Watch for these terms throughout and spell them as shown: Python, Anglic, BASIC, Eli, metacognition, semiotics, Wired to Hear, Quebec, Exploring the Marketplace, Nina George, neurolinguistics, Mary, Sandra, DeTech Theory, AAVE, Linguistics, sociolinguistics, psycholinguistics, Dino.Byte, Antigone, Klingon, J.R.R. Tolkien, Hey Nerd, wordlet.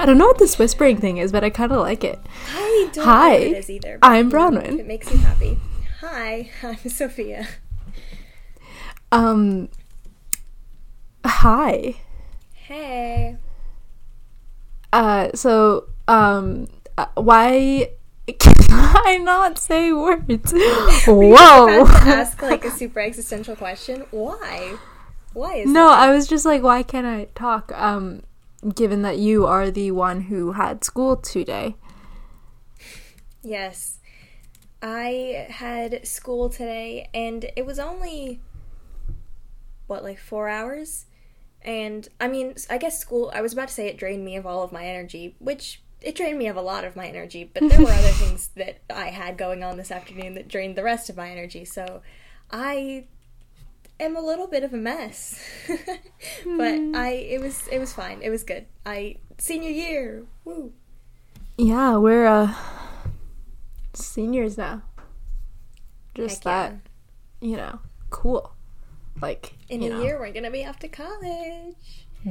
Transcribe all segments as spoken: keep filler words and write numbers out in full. I don't know what this whispering thing is, but I kind of like it. I don't Hi, know what it is either. I'm Bronwyn. It makes you happy. Hi, I'm Sophia. Um, hi. Hey. Uh, so, um, uh, why can I not say words? Whoa. About to ask, like, a super existential question. Why? Why is No, that? I was just like, why can't I talk? Um, given that you are the one who had school today. Yes. I had school today, and it was only... what, like four hours? And, I mean, I guess school, I was about to say it drained me of all of my energy, which, it drained me of a lot of my energy, but there were other things that I had going on this afternoon that drained the rest of my energy, so I am a little bit of a mess. But I, it was, it was fine, it was good. I, senior year, woo! Yeah, we're, uh, seniors now. Just Heck that, yeah. You know, cool. Like in a know. year we're gonna be off to college.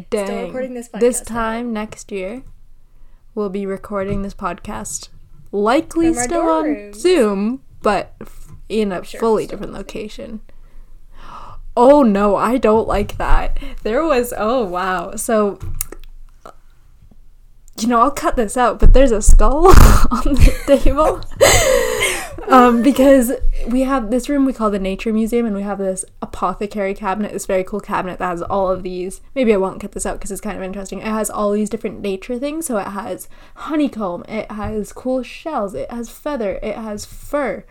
Dang. Still recording this podcast. This time now. Next year we'll be recording this podcast, likely still on rooms. Zoom, but in a sure fully different location. Oh no, I don't like that. There was oh wow. So you know, I'll cut this out, but there's a skull on the table. Um, because we have this room we call the Nature Museum, and we have this apothecary cabinet, this very cool cabinet that has all of these, maybe I won't cut this out because it's kind of interesting, it has all these different nature things, so it has honeycomb, it has cool shells, it has feather, it has fur,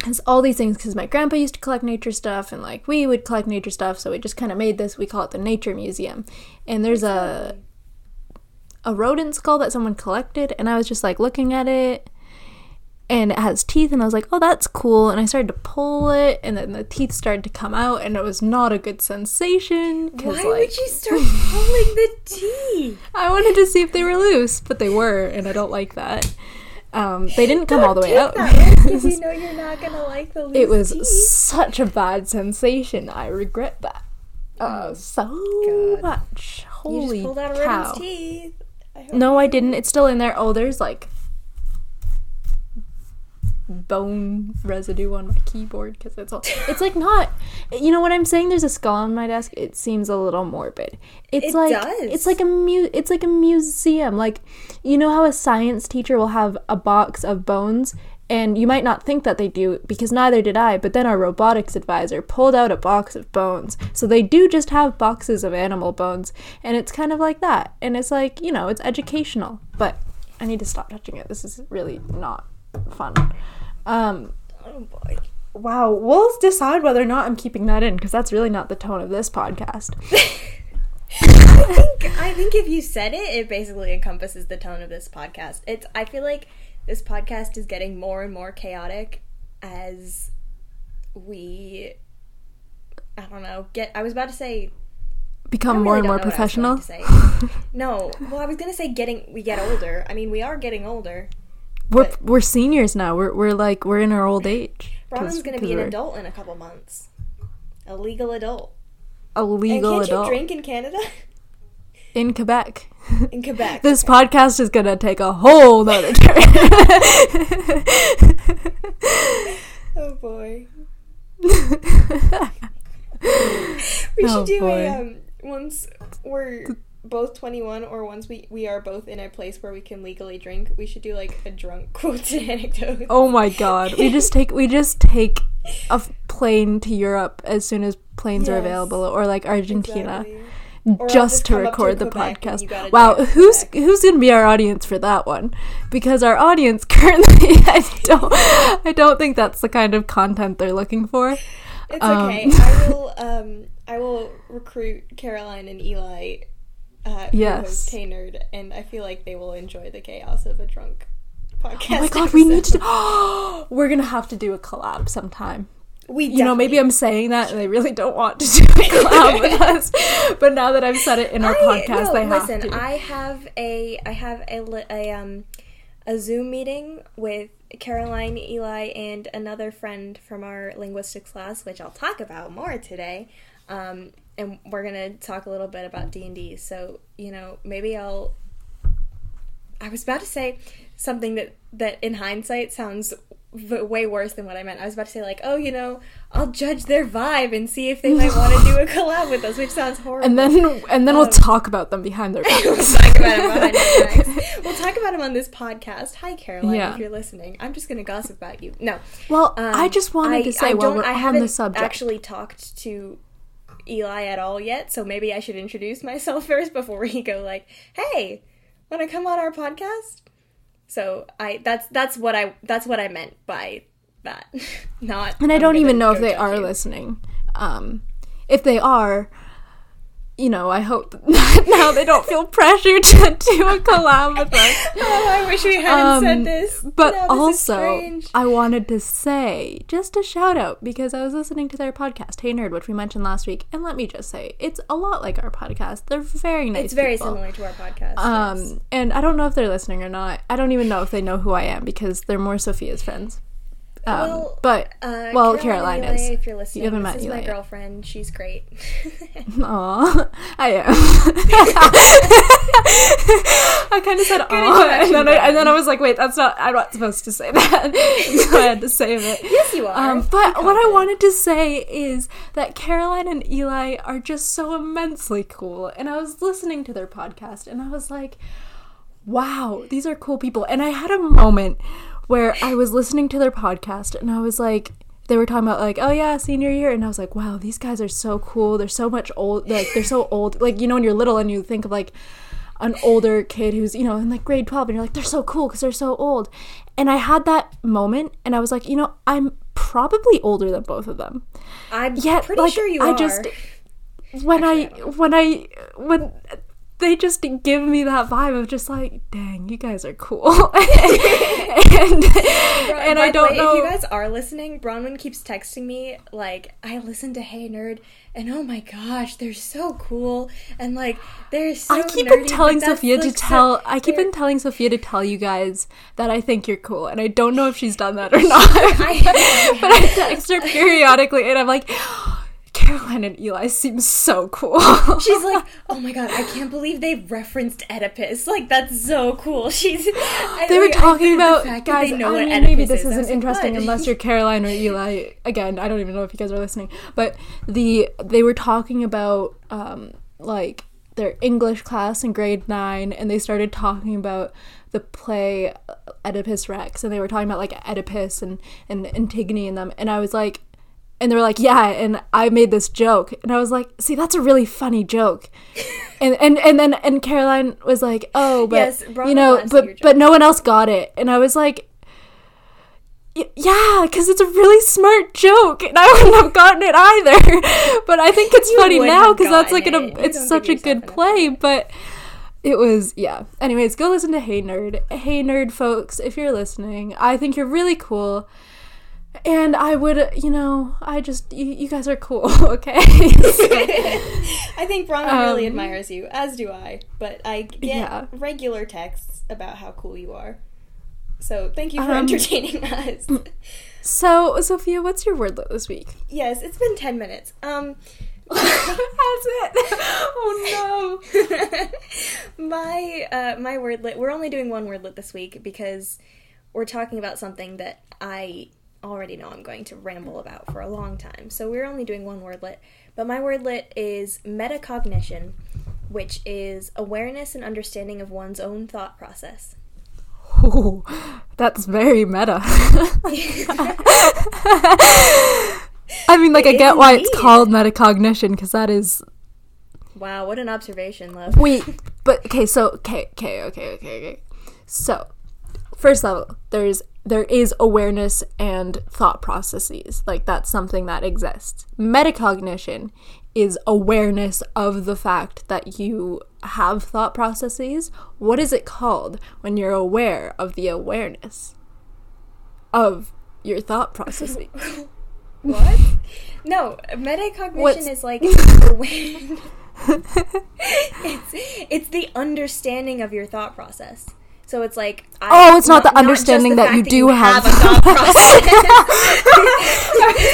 it has all these things because my grandpa used to collect nature stuff, and like we would collect nature stuff, so we just kind of made this, we call it the Nature Museum, and there's a a rodent skull that someone collected, and I was just like looking at it, and it has teeth, and I was like, oh, that's cool, and I started to pull it, and then the teeth started to come out, and it was not a good sensation. Why like, would you start pulling the teeth? I wanted to see if they were loose, but they were, and I don't like that. Um, they didn't come don't all the way out. Because you know you're not going to like the loose It was teeth. Such a bad sensation. I regret that uh, so God. much. Holy cow. You just pulled out a rodent's teeth. I hope no, I didn't. It's still in there. Oh, there's like... bone residue on my keyboard because it's all it's like not you know what I'm saying there's a skull on my desk. It seems a little morbid. It's it like does. it's like a mu- it's like a museum, like you know how a science teacher will have a box of bones, and you might not think that they do because neither did I, but then our robotics advisor pulled out a box of bones, so they do just have boxes of animal bones, and it's kind of like that, and it's like, you know, it's educational, but I need to stop touching it. This is really not fun. Um, oh boy. Wow, we'll decide whether or not I'm keeping that in, because that's really not the tone of this podcast. I think I think if you said it, it basically encompasses the tone of this podcast. It's I feel like this podcast is getting more and more chaotic as we, I don't know, get, I was about to say... become more really and more professional? No, well, I was going to say getting, we get older. I mean, we are getting older. We're but we're seniors now. We're we're like we're in our old age. Robin's gonna be an adult in a couple months. A legal adult. A legal and can't adult. Can't you drink in Canada? In Quebec. In Quebec. This okay. podcast is gonna take a whole nother turn. Oh boy. we oh should do boy. a um once we're both twenty-one, or once we we are both in a place where we can legally drink, we should do like a drunk quotes and anecdotes. Oh my god, we just take we just take a f- plane to Europe as soon as planes yes. are available, or like Argentina, exactly. just, just to record to the Quebec podcast. Wow, who's Quebec. who's gonna be our audience for that one? Because our audience currently, I don't I don't think that's the kind of content they're looking for. It's um, okay. I will um I will recruit Caroline and Eli. Uh, yes, Hey Nerd, and I feel like they will enjoy the chaos of a drunk podcast. Oh my god, episode. we need to. Do- oh, we're gonna have to do a collab sometime. We, you know, maybe I'm saying that, and they really don't want to do a collab with us. But now that I've said it in our I, podcast, no, they have listen, to. Listen, I have a, I have a, a, um, a Zoom meeting with Caroline, Eli, and another friend from our linguistics class, which I'll talk about more today. Um, and we're gonna talk a little bit about D and D, so you know, maybe I'll I was about to say something that, that in hindsight sounds v- way worse than what I meant. I was about to say, like, oh, you know, I'll judge their vibe and see if they might want to do a collab with us, which sounds horrible. And then and then um, we'll talk about them behind their backs. We'll talk about them behind their backs. We'll talk about them on this podcast. Hi, Caroline, yeah. If you're listening. I'm just going to gossip about you. No. Well, um, I just wanted I, to say I while we're I on the subject. I haven't actually talked to Eli at all yet, so maybe I should introduce myself first before we go like, hey, want to come on our podcast? So I that's that's what I that's what I meant by that. Not and I I'm don't even know if they are you. listening. Um, if they are, you know, I hope that now they don't feel pressured to do a collab with us. Oh, I wish we hadn't um, said this. But no, this also, I wanted to say just a shout out because I was listening to their podcast, Hey Nerd, which we mentioned last week, and let me just say it's a lot like our podcast. They're very nice. It's very people. similar to our podcast. Um, yes. And I don't know if they're listening or not. I don't even know if they know who I am because they're more Sophia's friends. Um, well, but uh, well, Caroline, Caroline is. If you're listening, you haven't met This is my girlfriend. She's great. Aw, I am. I kind of said aw, and then I, and then I was like, wait, that's not. I'm not supposed to say that. So I had to save it. Yes, you are. Um, but what I wanted to say is that Caroline and Eli are just so immensely cool. And I was listening to their podcast, and I was like, wow, these are cool people. And I had a moment where I was listening to their podcast, and I was like, they were talking about, like, oh, yeah, senior year, and I was like, wow, these guys are so cool, they're so much old, like, they're so old, like, you know, when you're little, and you think of, like, an older kid who's, you know, in, like, grade twelve, and you're like, they're so cool, because they're so old, and I had that moment, and I was like, you know, I'm probably older than both of them. I'm Yet, pretty like, sure you I are. Just, when Actually, I, I when I, when... They just give me that vibe of just like, dang, you guys are cool. and and, Bron- and I don't way, know. If you guys are listening, Bronwyn keeps texting me, like, I listened to Hey Nerd, and oh my gosh, they're so cool. And like, they're so I keep nerdy, telling Sophia like to tell, so, I keep been telling Sophia to tell you guys that I think you're cool. And I don't know if she's done that or not. I, but I text her periodically, and I'm like, Caroline and Eli seem so cool. She's like, oh my god, I can't believe they referenced Oedipus. Like, that's so cool. She's. I, they were like, talking about, guys, I mean, maybe this is. isn't interesting like, unless you're Caroline or Eli. Again, I don't even know if you guys are listening. But the they were talking about, um, like, their English class in grade nine, and they started talking about the play Oedipus Rex, and they were talking about, like, Oedipus and, and Antigone and them. And I was like, and they were like, yeah, and I made this joke. And I was like, see, that's a really funny joke. and, and and then and Caroline was like, oh, but, yes, you know, but, but no one else got it. And I was like, yeah, because it's a really smart joke. And I wouldn't have gotten it either. But I think it's you funny now because that's like, it. an, a, it's such a good play. But it was, yeah. Anyways, go listen to Hey Nerd. Hey Nerd, folks, if you're listening, I think you're really cool. And I would, you know, I just, you, you guys are cool, okay? So, I think Bronwyn um, really admires you, as do I. But I get yeah. regular texts about how cool you are. So thank you for um, entertaining us. So, Sophia, what's your word this week? Yes, it's been ten minutes. Um, That's it. Oh, no. my, uh, my wordlet, we're only doing one wordlet this week because we're talking about something that I already know I'm going to ramble about for a long time. So we're only doing one wordlet, but my wordlet is metacognition, which is awareness and understanding of one's own thought process. Oh, that's very meta. I mean, like, it I get why neat. It's called metacognition, because that is... Wow, what an observation, love. Wait, but, okay, so, okay, okay, okay, okay, okay. So, first level, there's There is awareness and thought processes. Like, that's something that exists. Metacognition is awareness of the fact that you have thought processes. What is it called when you're aware of the awareness of your thought processes? What? No, metacognition What's- is like awareness. it's, it's the understanding of your thought process. So it's like... I, oh, it's not, not the understanding not the that you that do you have. have a thought process.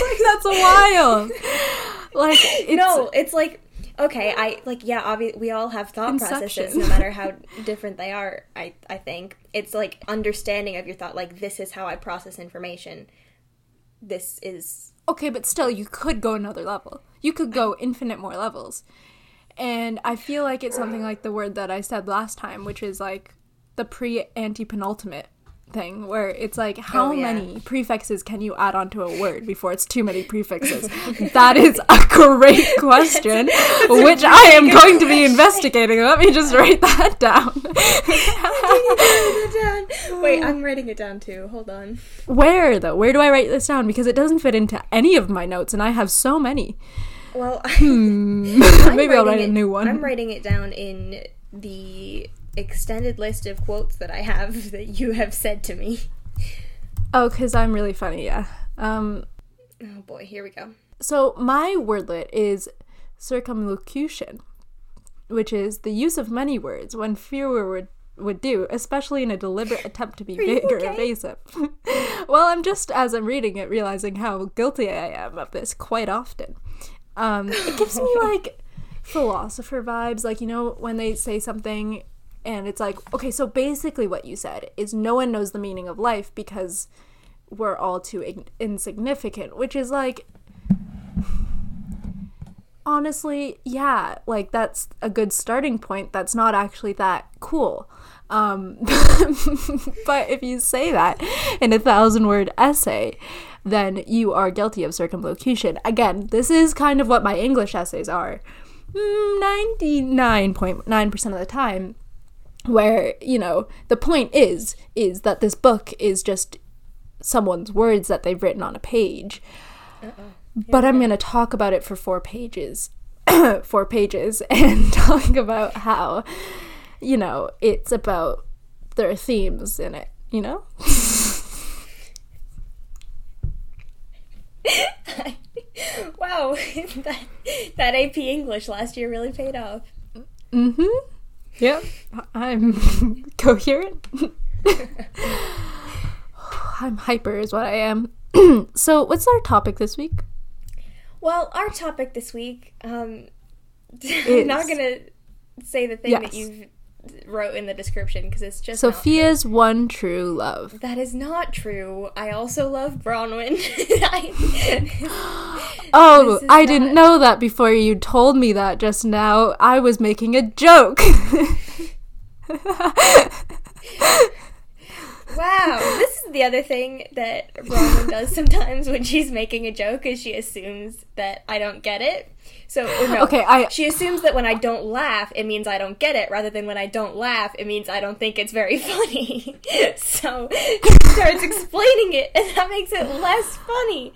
Like, that's wild. Like, it's, no, it's like Okay, I, like, yeah, obvi- we all have thought Inception. processes, no matter how different they are, I, I think. It's, like, understanding of your thought, like, this is how I process information. This is... Okay, but still, you could go another level. You could go infinite more levels. And I feel like it's something like the word that I said last time, which is, like, the pre-anti-penultimate thing, where it's like, how oh, yeah. many prefixes can you add onto a word before it's too many prefixes? That is a great question, that's, that's which really I am going question. to be investigating. Let me just write that down. I need to write it down. Wait, I'm writing it down too. Hold on. Where, though? Where do I write this down? Because it doesn't fit into any of my notes, and I have so many. Well, hmm. Maybe I'll write it, a new one. I'm writing it down in the... extended list of quotes that I have that you have said to me. Oh, because I'm really funny, yeah. Um, oh boy, here we go. So my wordlet is circumlocution, which is the use of many words when fewer would, would do, especially in a deliberate attempt to be big or evasive. Well, I'm just, as I'm reading it, realizing how guilty I am of this quite often. Um, it gives me, like, philosopher vibes, like, you know, when they say something... And it's like, okay, so basically what you said is no one knows the meaning of life because we're all too in- insignificant, which is like, honestly, yeah, like that's a good starting point. That's not actually that cool. Um, but if you say that in a thousand word essay, then you are guilty of circumlocution. Again, this is kind of what my English essays are ninety-nine point nine percent of the time. Where, you know, the point is, is that this book is just someone's words that they've written on a page. Yeah, but I'm going to talk about it for four pages. four pages. And talk about how, you know, it's about their themes in it, you know? Wow. that, that A P English last year really paid off. Mm-hmm. Yep, I'm coherent. I'm hyper is what I am. So what's our topic this week? Well, our topic this week, um, I'm not going to say the thing yes. that you wrote in the description because it's just Sophia's one true love. That is not true. I also love Bronwyn. I, oh, I not... didn't know that before you told me that just now. I was making a joke. Wow, this is the other thing that Bronwyn does sometimes when she's making a joke is she assumes that I don't get it. So, no, okay, I, she assumes that when I don't laugh, it means I don't get it, rather than when I don't laugh, it means I don't think it's very funny. So she starts explaining it, and that makes it less funny.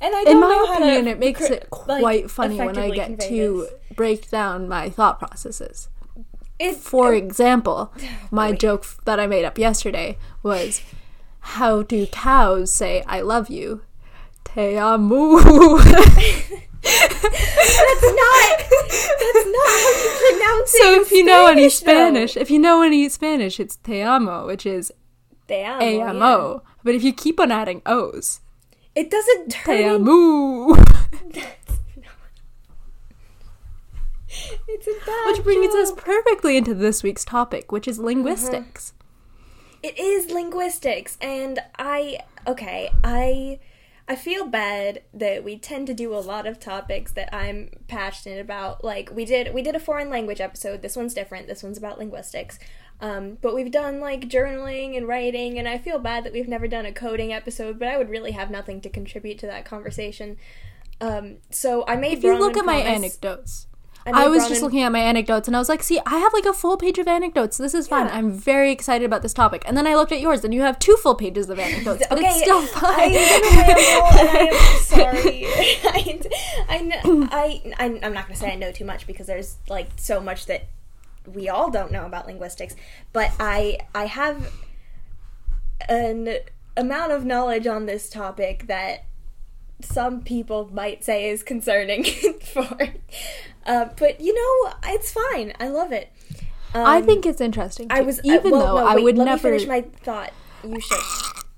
And I don't in my know opinion, how to, it makes cr- it quite like, funny when I get to this. break down my thought processes. It's, For example, my wait. joke that I made up yesterday was, how do cows say I love you? Te amu. That's not, that's not how you pronounce it. So if you Spanish, know any Spanish, though. if you know any Spanish, it's te amo, which is te amo. Te amo. Yeah. But if you keep on adding O's, it doesn't turn. Te amu. It's a bad Which brings joke. us perfectly into this week's topic, which is linguistics. Mm-hmm. It is linguistics, and I... Okay, I I feel bad that we tend to do a lot of topics that I'm passionate about. Like, we did we did a foreign language episode. This one's different. This one's about linguistics. Um, but we've done, like, journaling and writing, and I feel bad that we've never done a coding episode, but I would really have nothing to contribute to that conversation. Um, so I made If you look at my anecdotes... I, I was Bronwyn. just looking at my anecdotes, and I was like, see, I have, like, a full page of anecdotes. This is fun. Yeah. I'm very excited about this topic. And then I looked at yours, and you have two full pages of anecdotes, but okay, it's still fun. I know, and I am sorry. I, I, I, I'm not going to say I know too much, because there's, like, so much that we all don't know about linguistics, but I, I have an amount of knowledge on this topic that some people might say is concerning for uh but you know it's fine. I love it. um, I think it's interesting too. I was even uh, well, though no, wait, I would let never me finish my thought. You should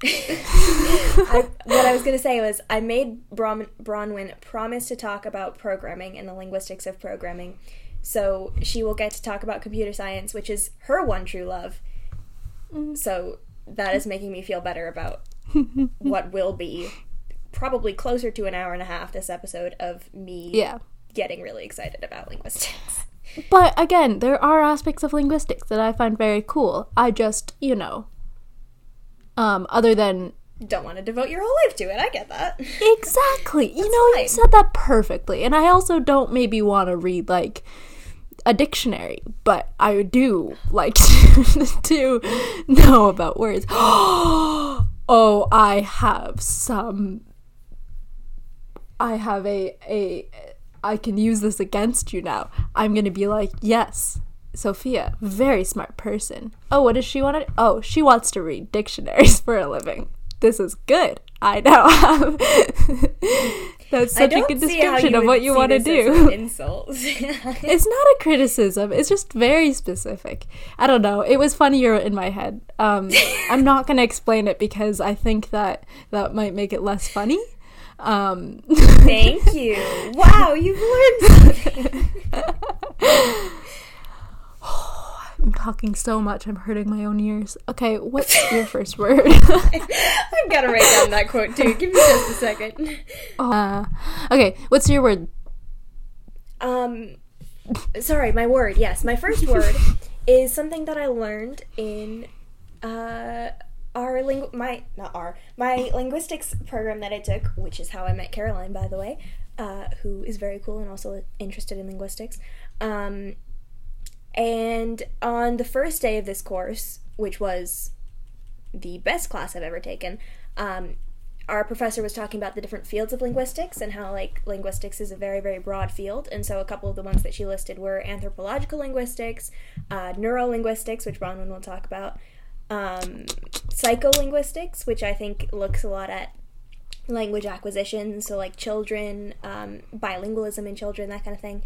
I, what I was going to say was I made Bron- Bronwyn promise to talk about programming and the linguistics of programming, so she will get to talk about computer science, which is her one true love. Mm. So that is making me feel better about what will be probably closer to an hour and a half this episode of me yeah. getting really excited about linguistics. But again, there are aspects of linguistics that I find very cool. I just, you know, um, other than... don't want to devote your whole life to it. I get that. Exactly. You know, fine. You said that perfectly. And I also don't maybe want to read, like, a dictionary, but I do like to know about words. Oh, I have some... I have a... a I can use this against you now. I'm going to be like, yes, Sophia, very smart person. Oh, what does she want to do? Oh, she wants to read dictionaries for a living. This is good. I now have. That's such a good description of what you want to do. Insult. It's not a criticism. It's just very specific. I don't know. It was funnier in my head. Um, I'm not going to explain it because I think that that might make it less funny. Um, Thank you. Wow, you've learned something. Oh, I'm talking so much, I'm hurting my own ears. Okay, what's your first word? I've got to write down that quote, too. Give me just a second. Uh, okay, what's your word? Um, sorry, my word, yes. My first word is something that I learned in... Uh, Our lingu- my not our my linguistics program that I took, which is how I met Caroline, by the way, uh, who is very cool and also interested in linguistics. Um, and on the first day of this course, which was the best class I've ever taken, um, our professor was talking about the different fields of linguistics and how, like, linguistics is a very, very broad field. And so a couple of the ones that she listed were anthropological linguistics, uh, neurolinguistics, which Bronwyn will talk about. Um, psycholinguistics, which I think looks a lot at language acquisition, so like children, um, bilingualism in children, that kind of thing.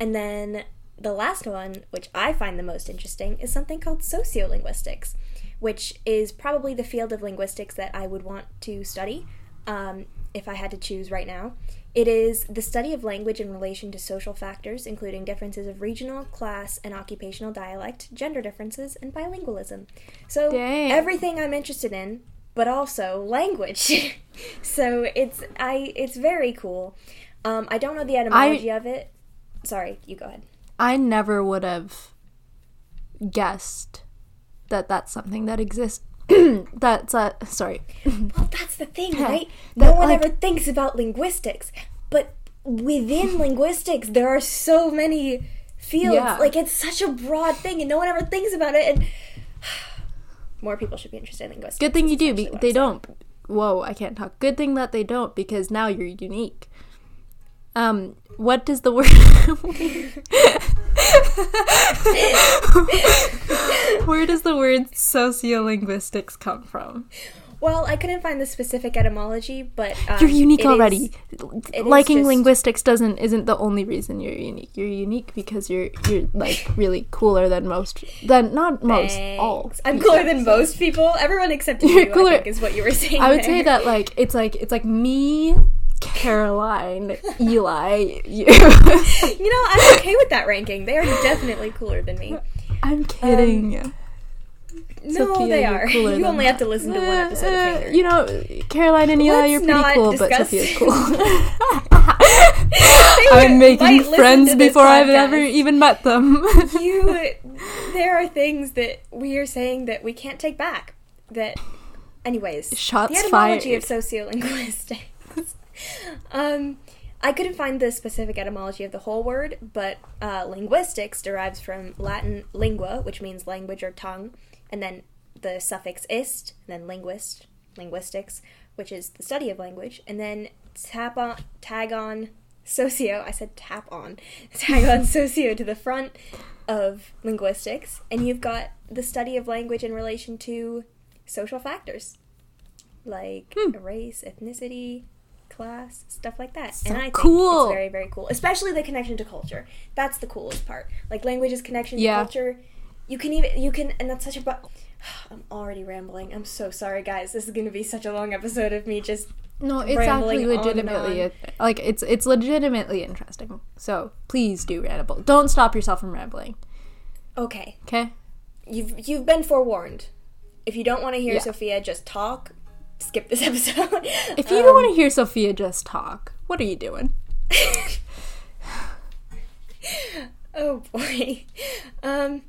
And then the last one, which I find the most interesting, is something called sociolinguistics, which is probably the field of linguistics that I would want to study um, if I had to choose right now. It is the study of language in relation to social factors, including differences of regional, class, and occupational dialect, gender differences, and bilingualism. So Dang. Everything I'm interested in, but also language. So it's I it's very cool. Um, I don't know the etymology I, of it. Sorry, you go ahead. I never would have guessed that that's something that exists. that's uh sorry well that's the thing yeah, right no that, one like, ever thinks about linguistics, but within linguistics there are so many fields. Yeah. Like, it's such a broad thing and no one ever thinks about it, and more people should be interested in linguistics. Good thing you do be- they don't whoa I can't talk good thing that they don't, because now you're unique. Um, what does the word... Where does the word sociolinguistics come from? Well, I couldn't find the specific etymology, but... Um, you're unique already. Is, Liking just... linguistics doesn't isn't the only reason you're unique. You're unique because you're, you're like, really cooler than most... Than Not most, Thanks. all. I'm cooler than most people. Everyone except you, you're cooler. I think, is what you were saying I would there. say that, like, it's like it's like me... Caroline, Eli, you. You know, I'm okay with that ranking. They are definitely cooler than me. I'm kidding. Um, no, Sophia, they are. You only that. have to listen to one episode uh, of Hey Nerd. You know, Caroline and Eli, Let's you're pretty cool, discuss- but Sophia's cool. I'm making friends before podcast. I've ever even met them. you, there are things that we are saying that we can't take back. That, anyways, Shots the etymology fired. of sociolinguistics. Um, I couldn't find the specific etymology of the whole word, but uh, linguistics derives from Latin lingua, which means language or tongue, and then the suffix ist, and then linguist, linguistics, which is the study of language, and then tap on, tag on socio, I said tap on, tag on socio to the front of linguistics, and you've got the study of language in relation to social factors, like hmm. race, ethnicity... class, stuff like that. So and I think cool. it's very, very cool. Especially the connection to culture. That's the coolest part. Like, language is connection yeah. to culture. You can even, you can, and that's such a, bu- I'm already rambling. I'm so sorry, guys. This is going to be such a long episode of me just No, it's actually legitimately, on on. like, it's it's legitimately interesting. So please do ramble. Don't stop yourself from rambling. Okay. Okay? You've, you've been forewarned. If you don't want to hear yeah. Sophia just talk, skip this episode. If you um, don't want to hear Sophia just talk, what are you doing? Oh, boy. Um...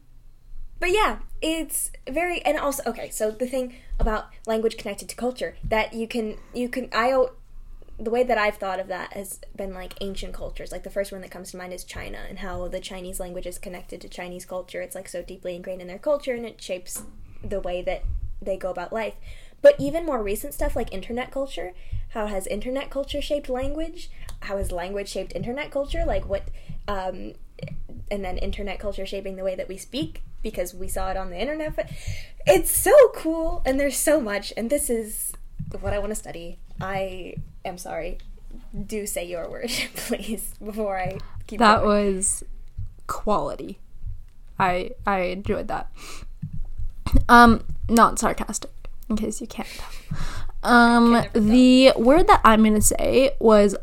But yeah, it's very, and also, okay, so the thing about language connected to culture, that you can, you can, I, the way that I've thought of that has been like ancient cultures. Like the first one that comes to mind is China, and how the Chinese language is connected to Chinese culture. It's like so deeply ingrained in their culture, and it shapes the way that they go about life. But even more recent stuff like internet culture, how has internet culture shaped language? How has language shaped internet culture? Like what, um, and then internet culture shaping the way that we speak, because we saw it on the internet, but it's so cool, and there's so much, and this is what I want to study. I am sorry. Do say your word, please, before I keep That going. Was quality. I I enjoyed that. Um, not sarcastic, in case you can't tell. Um, the word that I'm going to say was...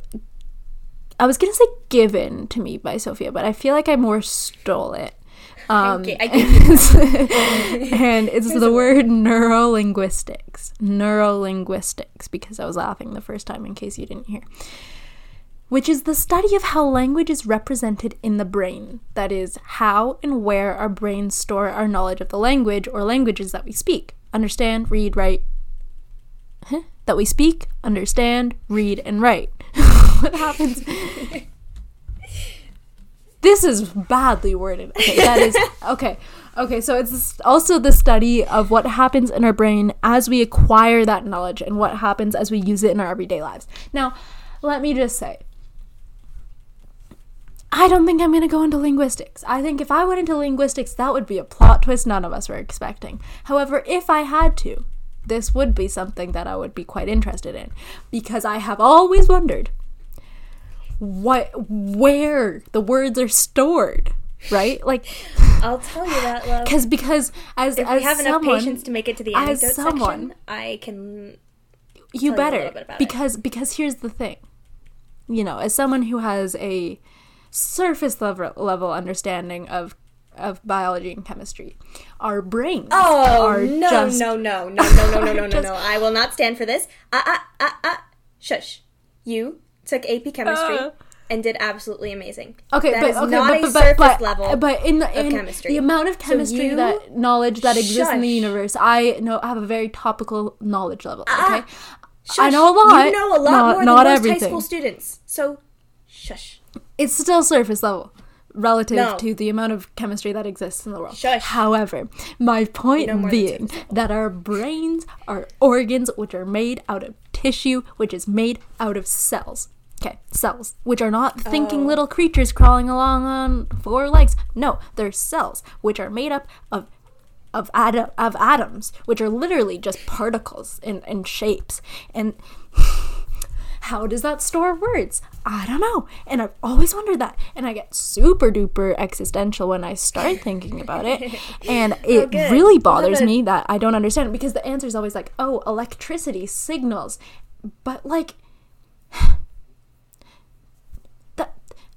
I was going to say given to me by Sophia, but I feel like I more stole it. Um, I get, I get it. And it's the word neurolinguistics. Neurolinguistics, because I was laughing the first time in case you didn't hear. Which is the study of how language is represented in the brain. That is, how and where our brains store our knowledge of the language or languages that we speak. Understand, read, write. Huh? That we speak, understand, read, and write. What happens... This is badly worded. Okay, that is okay. Okay, so it's also the study of what happens in our brain as we acquire that knowledge and what happens as we use it in our everyday lives. Now, let me just say, I don't think I'm going to go into linguistics. I think if I went into linguistics, that would be a plot twist none of us were expecting. However, if I had to, this would be something that I would be quite interested in, because I have always wondered what where the words are stored, right? Like, I'll tell you that, love. Because because as if as we have someone, enough patience to make it to the anecdote as someone, section, I can. You tell better you a little bit about because it. Because here's the thing, you know, as someone who has a surface level level understanding of of biology and chemistry, our brains. Oh are no, just, no no no no no no no no no! I will not stand for this. Ah ah ah ah! Shush, you. Took A P Chemistry uh, and did absolutely amazing. Okay, that but is okay, not but, a surface but, but, level. But in the in chemistry, the amount of chemistry so that knowledge that shush. exists in the universe, I know I have a very topical knowledge level. Okay, uh, shush. I know a lot. You know a lot not, more not than most everything. High school students. So, shush. It's still surface level relative no. to the amount of chemistry that exists in the world. Shush. However, my point you know being that our brains are organs which are made out of tissue, which is made out of cells. Okay, cells, which are not thinking oh. little creatures crawling along on four legs. No, they're cells, which are made up of of, ad- of atoms, which are literally just particles and, and shapes. And how does that store words? I don't know. And I've always wondered that. And I get super duper existential when I start thinking about it. And it oh, really bothers me that I don't understand it, because the answer is always like, oh, electricity, signals. But like...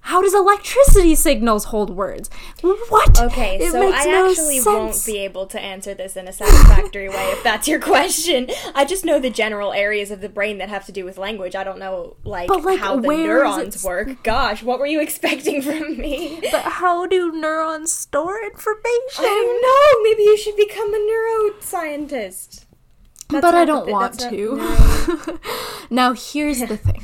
How does electricity signals hold words? What? Okay, it so makes I no actually sense. Won't be able to answer this in a satisfactory way if that's your question. I just know the general areas of the brain that have to do with language. I don't know, like, like how the neurons work. Gosh, what were you expecting from me? But how do neurons store information? I don't know. Maybe you should become a neuroscientist. That's but I don't the, want to. Not, no. Now, here's the thing.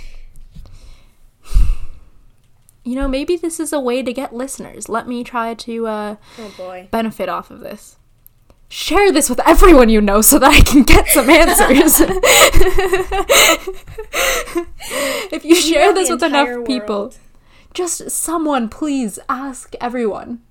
You know, maybe this is a way to get listeners. Let me try to uh, oh boy. benefit off of this. Share this with everyone you know so that I can get some answers. If you share you this with enough world. people, just someone please ask everyone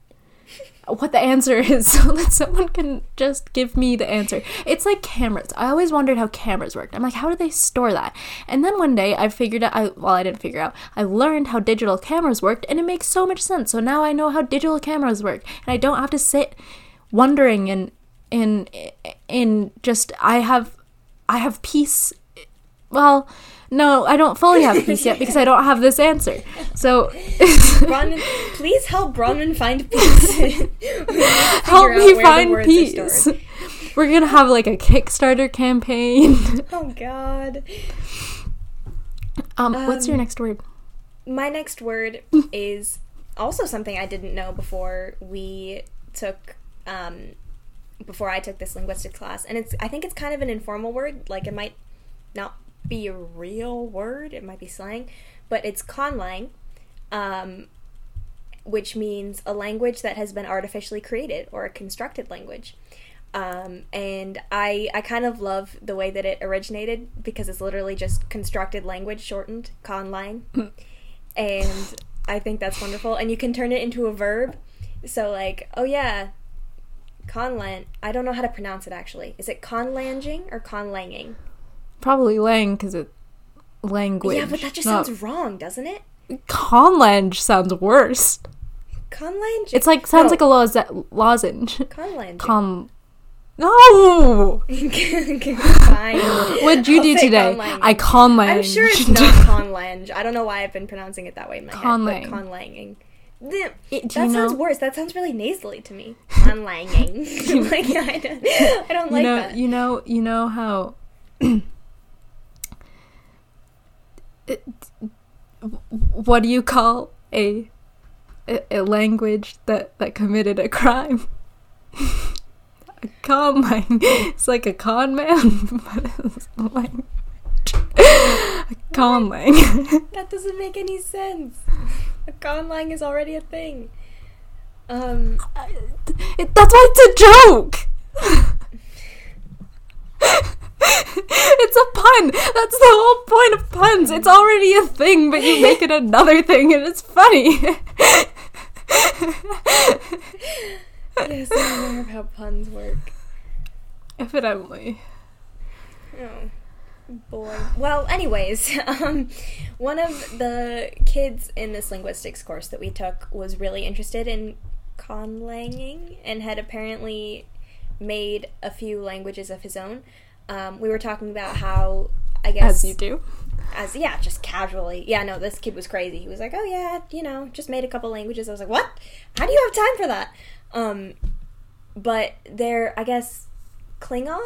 what the answer is so that someone can just give me the answer. It's like cameras. I always wondered how cameras worked. I'm like, how do they store that? And then one day I figured out, I, well, I didn't figure out, I learned how digital cameras worked, and it makes so much sense. So now I know how digital cameras work, and I don't have to sit wondering and in in just I have I have peace. Well, no, I don't fully have peace yet because I don't have this answer. So, Bronwyn, please help Bronwyn find peace. Help me find peace. We're gonna have like a Kickstarter campaign. Oh God. Um, um, what's your next word? My next word is also something I didn't know before we took, um, before I took this linguistics class, and it's I think it's kind of an informal word. Like it might not be a real word, it might be slang, but it's conlang, um, which means a language that has been artificially created or a constructed language. Um, and I I kind of love the way that it originated because it's literally just constructed language shortened, conlang. And I think that's wonderful. And you can turn it into a verb. So like, oh yeah, conlang. I don't know how to pronounce it actually. Is it conlanging or conlanging? Probably lang because it language. Yeah, but that just not... sounds wrong, doesn't it? Conlang sounds worse. Conlang. It's like sounds oh. like a loze- lozenge. Conlang. Con. No. What'd you I'll do today? Conlang. I conlang. I'm sure it's not conlang. I don't know why I've been pronouncing it that way in my conlang. Head. Conlanging. That sounds know? worse. That sounds really nasally to me. Conlanging. Like, I don't, I don't like you know, that. You know. You know how. It, what do you call a, a a language that that committed a crime? A con man. It's like a con man, but it's a language. A con man. That doesn't make any sense. A con lang is already a thing. Um, I, it, that's why it's a joke. It's a pun. That's the whole point of puns. It's already a thing, but you make it another thing, and it's funny. Yes, I wonder how puns work. Evidently. Oh boy. Well, anyways, um, one of the kids in this linguistics course that we took was really interested in conlanging and had apparently made a few languages of his own. Um, we were talking about how, I guess... As you do. As, yeah, just casually. Yeah, no, this kid was crazy. He was like, oh, yeah, you know, just made a couple languages. I was like, what? How do you have time for that? Um, but they're, I guess, Klingon?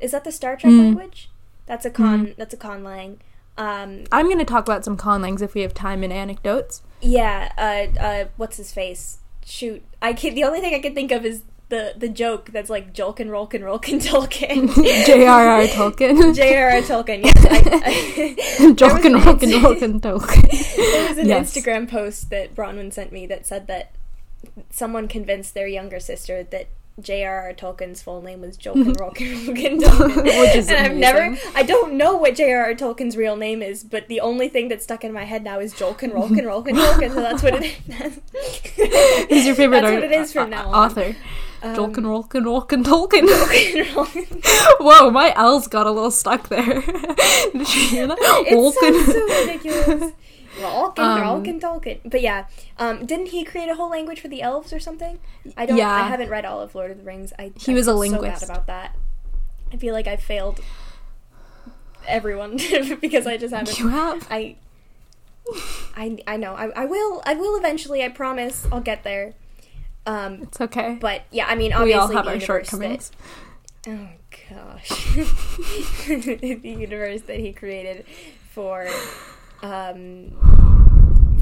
Is that the Star Trek mm. language? That's a con, mm. that's a conlang. Um, I'm going to talk about some conlangs if we have time and anecdotes. Yeah, uh, uh, what's his face? Shoot. I can, the only thing I can think of is... The the joke that's like Jolkin, Rolkin, Rolkin, Tolkien. J R R. Tolkien. J R R. Tolkien, yes. I, I, Jolkin, Rolkin, Rolkin, Tolkien. There was an yes. Instagram post that Bronwyn sent me that said that someone convinced their younger sister that J R R. Tolkien's full name was Jolkin, Rolkin, Rolkin, Tolkien. Which is and amazing. I've never, I don't know what J R R. Tolkien's real name is, but the only thing that's stuck in my head now is Jolkin, Rolkin, Rolkin, Tolkien, so that's what it is. Who's your favorite that's art, what it is from uh, now on. Author? Um, Jolkin, Rolkin, Rolkin, Tolkien. Jolkin, Rolkin. Whoa, my L's got a little stuck there. Did you hear that? It Rolkin. Sounds so ridiculous. Rolkin, um, Rolkin, Tolkien. But yeah, um, didn't he create a whole language for the elves or something? I don't. Yeah. I haven't read all of Lord of the Rings. I, he I was a linguist. So bad about that. I feel like I failed everyone because I just haven't. You have. I. I I know. I I will. I will eventually. I promise. I'll get there. Um, it's okay. But yeah, I mean, obviously we all have our shortcomings. That, oh gosh, the universe that he created for, um,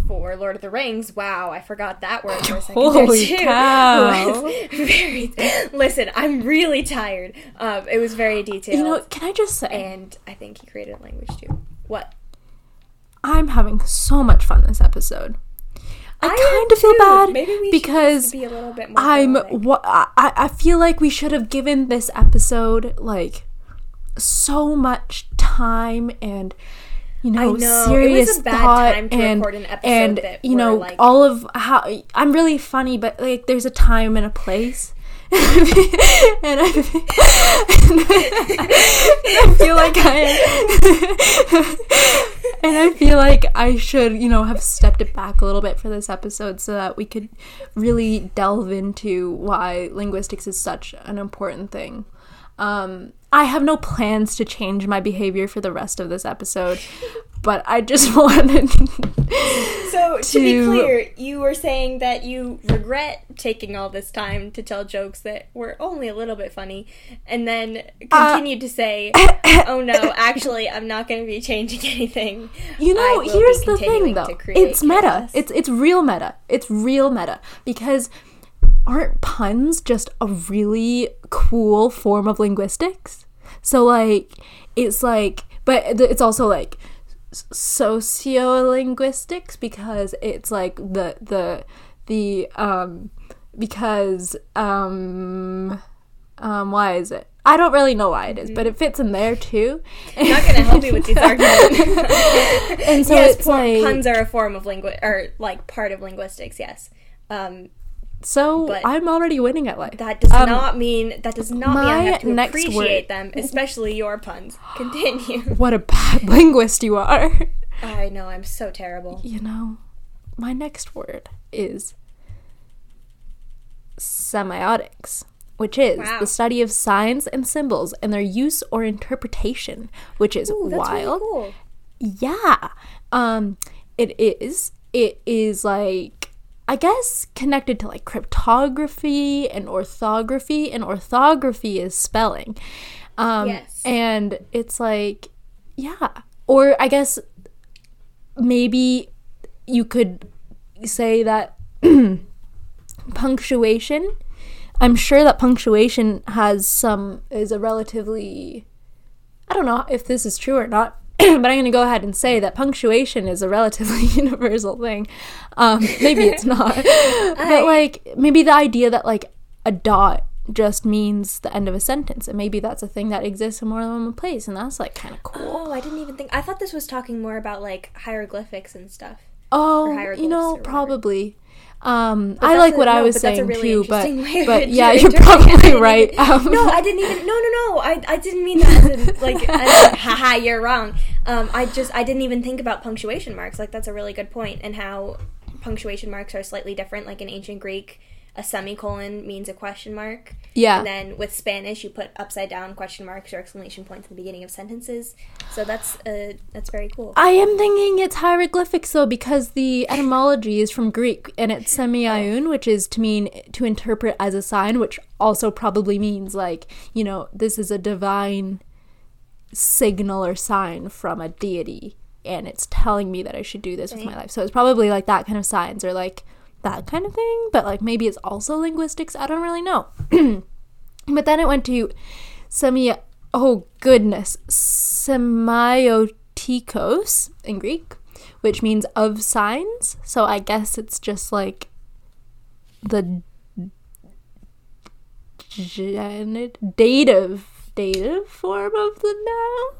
for Lord of the Rings. Wow, I forgot that word for a second. Holy there too. Cow! Very, listen, I'm really tired. Um, it was very detailed. You know, can I just say? And I think he created a language too. What? I'm having so much fun this episode. I, I kind of feel bad Maybe we because be a little bit more I'm. Wh- I I feel like we should have given this episode like so much time and you know, know. serious it was a bad thought time to and record an episode and that you know like... all of how I'm really funny, but like there's a time and a place. and, I, and, I, and I feel like I And I feel like I should, you know, have stepped it back a little bit for this episode so that we could really delve into why linguistics is such an important thing. Um, I have no plans to change my behavior for the rest of this episode, but I just wanted So, to, to be clear, you were saying that you regret taking all this time to tell jokes that were only a little bit funny, and then continued uh, to say, oh no, actually, I'm not going to be changing anything. You know, here's the thing, though. It's meta. It's, it's real meta. It's real meta, because... aren't puns just a really cool form of linguistics? So, like, it's like, but it's also like sociolinguistics, because it's like the the the um because um um why is it? I don't really know why it is, but it fits in there too. I'm not going to help you with these arguments. And so yes, it's por- like, puns are a form of lingu or like part of linguistics. Yes. Um, So but I'm already winning at life. That does um, not mean that does not mean I have to appreciate word. them, especially your puns. Continue. What a bad linguist you are. I know, I'm so terrible. You know, my next word is semiotics, which is wow. the study of signs and symbols and their use or interpretation, which is Ooh, that's wild. Really cool. Yeah. Um it is it is like I guess connected to like cryptography and orthography, and orthography is spelling. Um, yes. And it's like, yeah. Or I guess maybe you could say that punctuation, I'm sure that punctuation has some, is a relatively, I don't know if this is true or not, but I'm going to go ahead and say that punctuation is a relatively universal thing. Um, maybe it's not. But, like, maybe the idea that, like, a dot just means the end of a sentence. And maybe that's a thing that exists in more than one place. And that's, like, kind of cool. Oh, I didn't even think. I thought this was talking more about, like, hieroglyphics and stuff. Oh, you know, probably. Um, I like a, what no, I was saying that's a really too, but, way but to yeah, you're probably right. Um, no, I didn't even, no, no, no, I, I didn't mean that as in, like, as in, haha, you're wrong. Um, I just, I didn't even think about punctuation marks. Like, that's a really good point, and how punctuation marks are slightly different. Like, in ancient Greek, a semicolon means a question mark. Yeah. And then with Spanish, you put upside down question marks or exclamation points at the beginning of sentences. So that's uh, that's very cool. I am thinking it's hieroglyphics, though, because the etymology is from Greek, and it's semioun, which is to mean to interpret as a sign, which also probably means, like, you know, this is a divine signal or sign from a deity, and it's telling me that I should do this right. with my life. So it's probably, like, that kind of signs, or, like, that kind of thing, but, like, maybe it's also linguistics. I don't really know. But then it went to semi oh goodness semiotikos in Greek, which means of signs. So I guess it's just like the gen- dative dative form of the noun.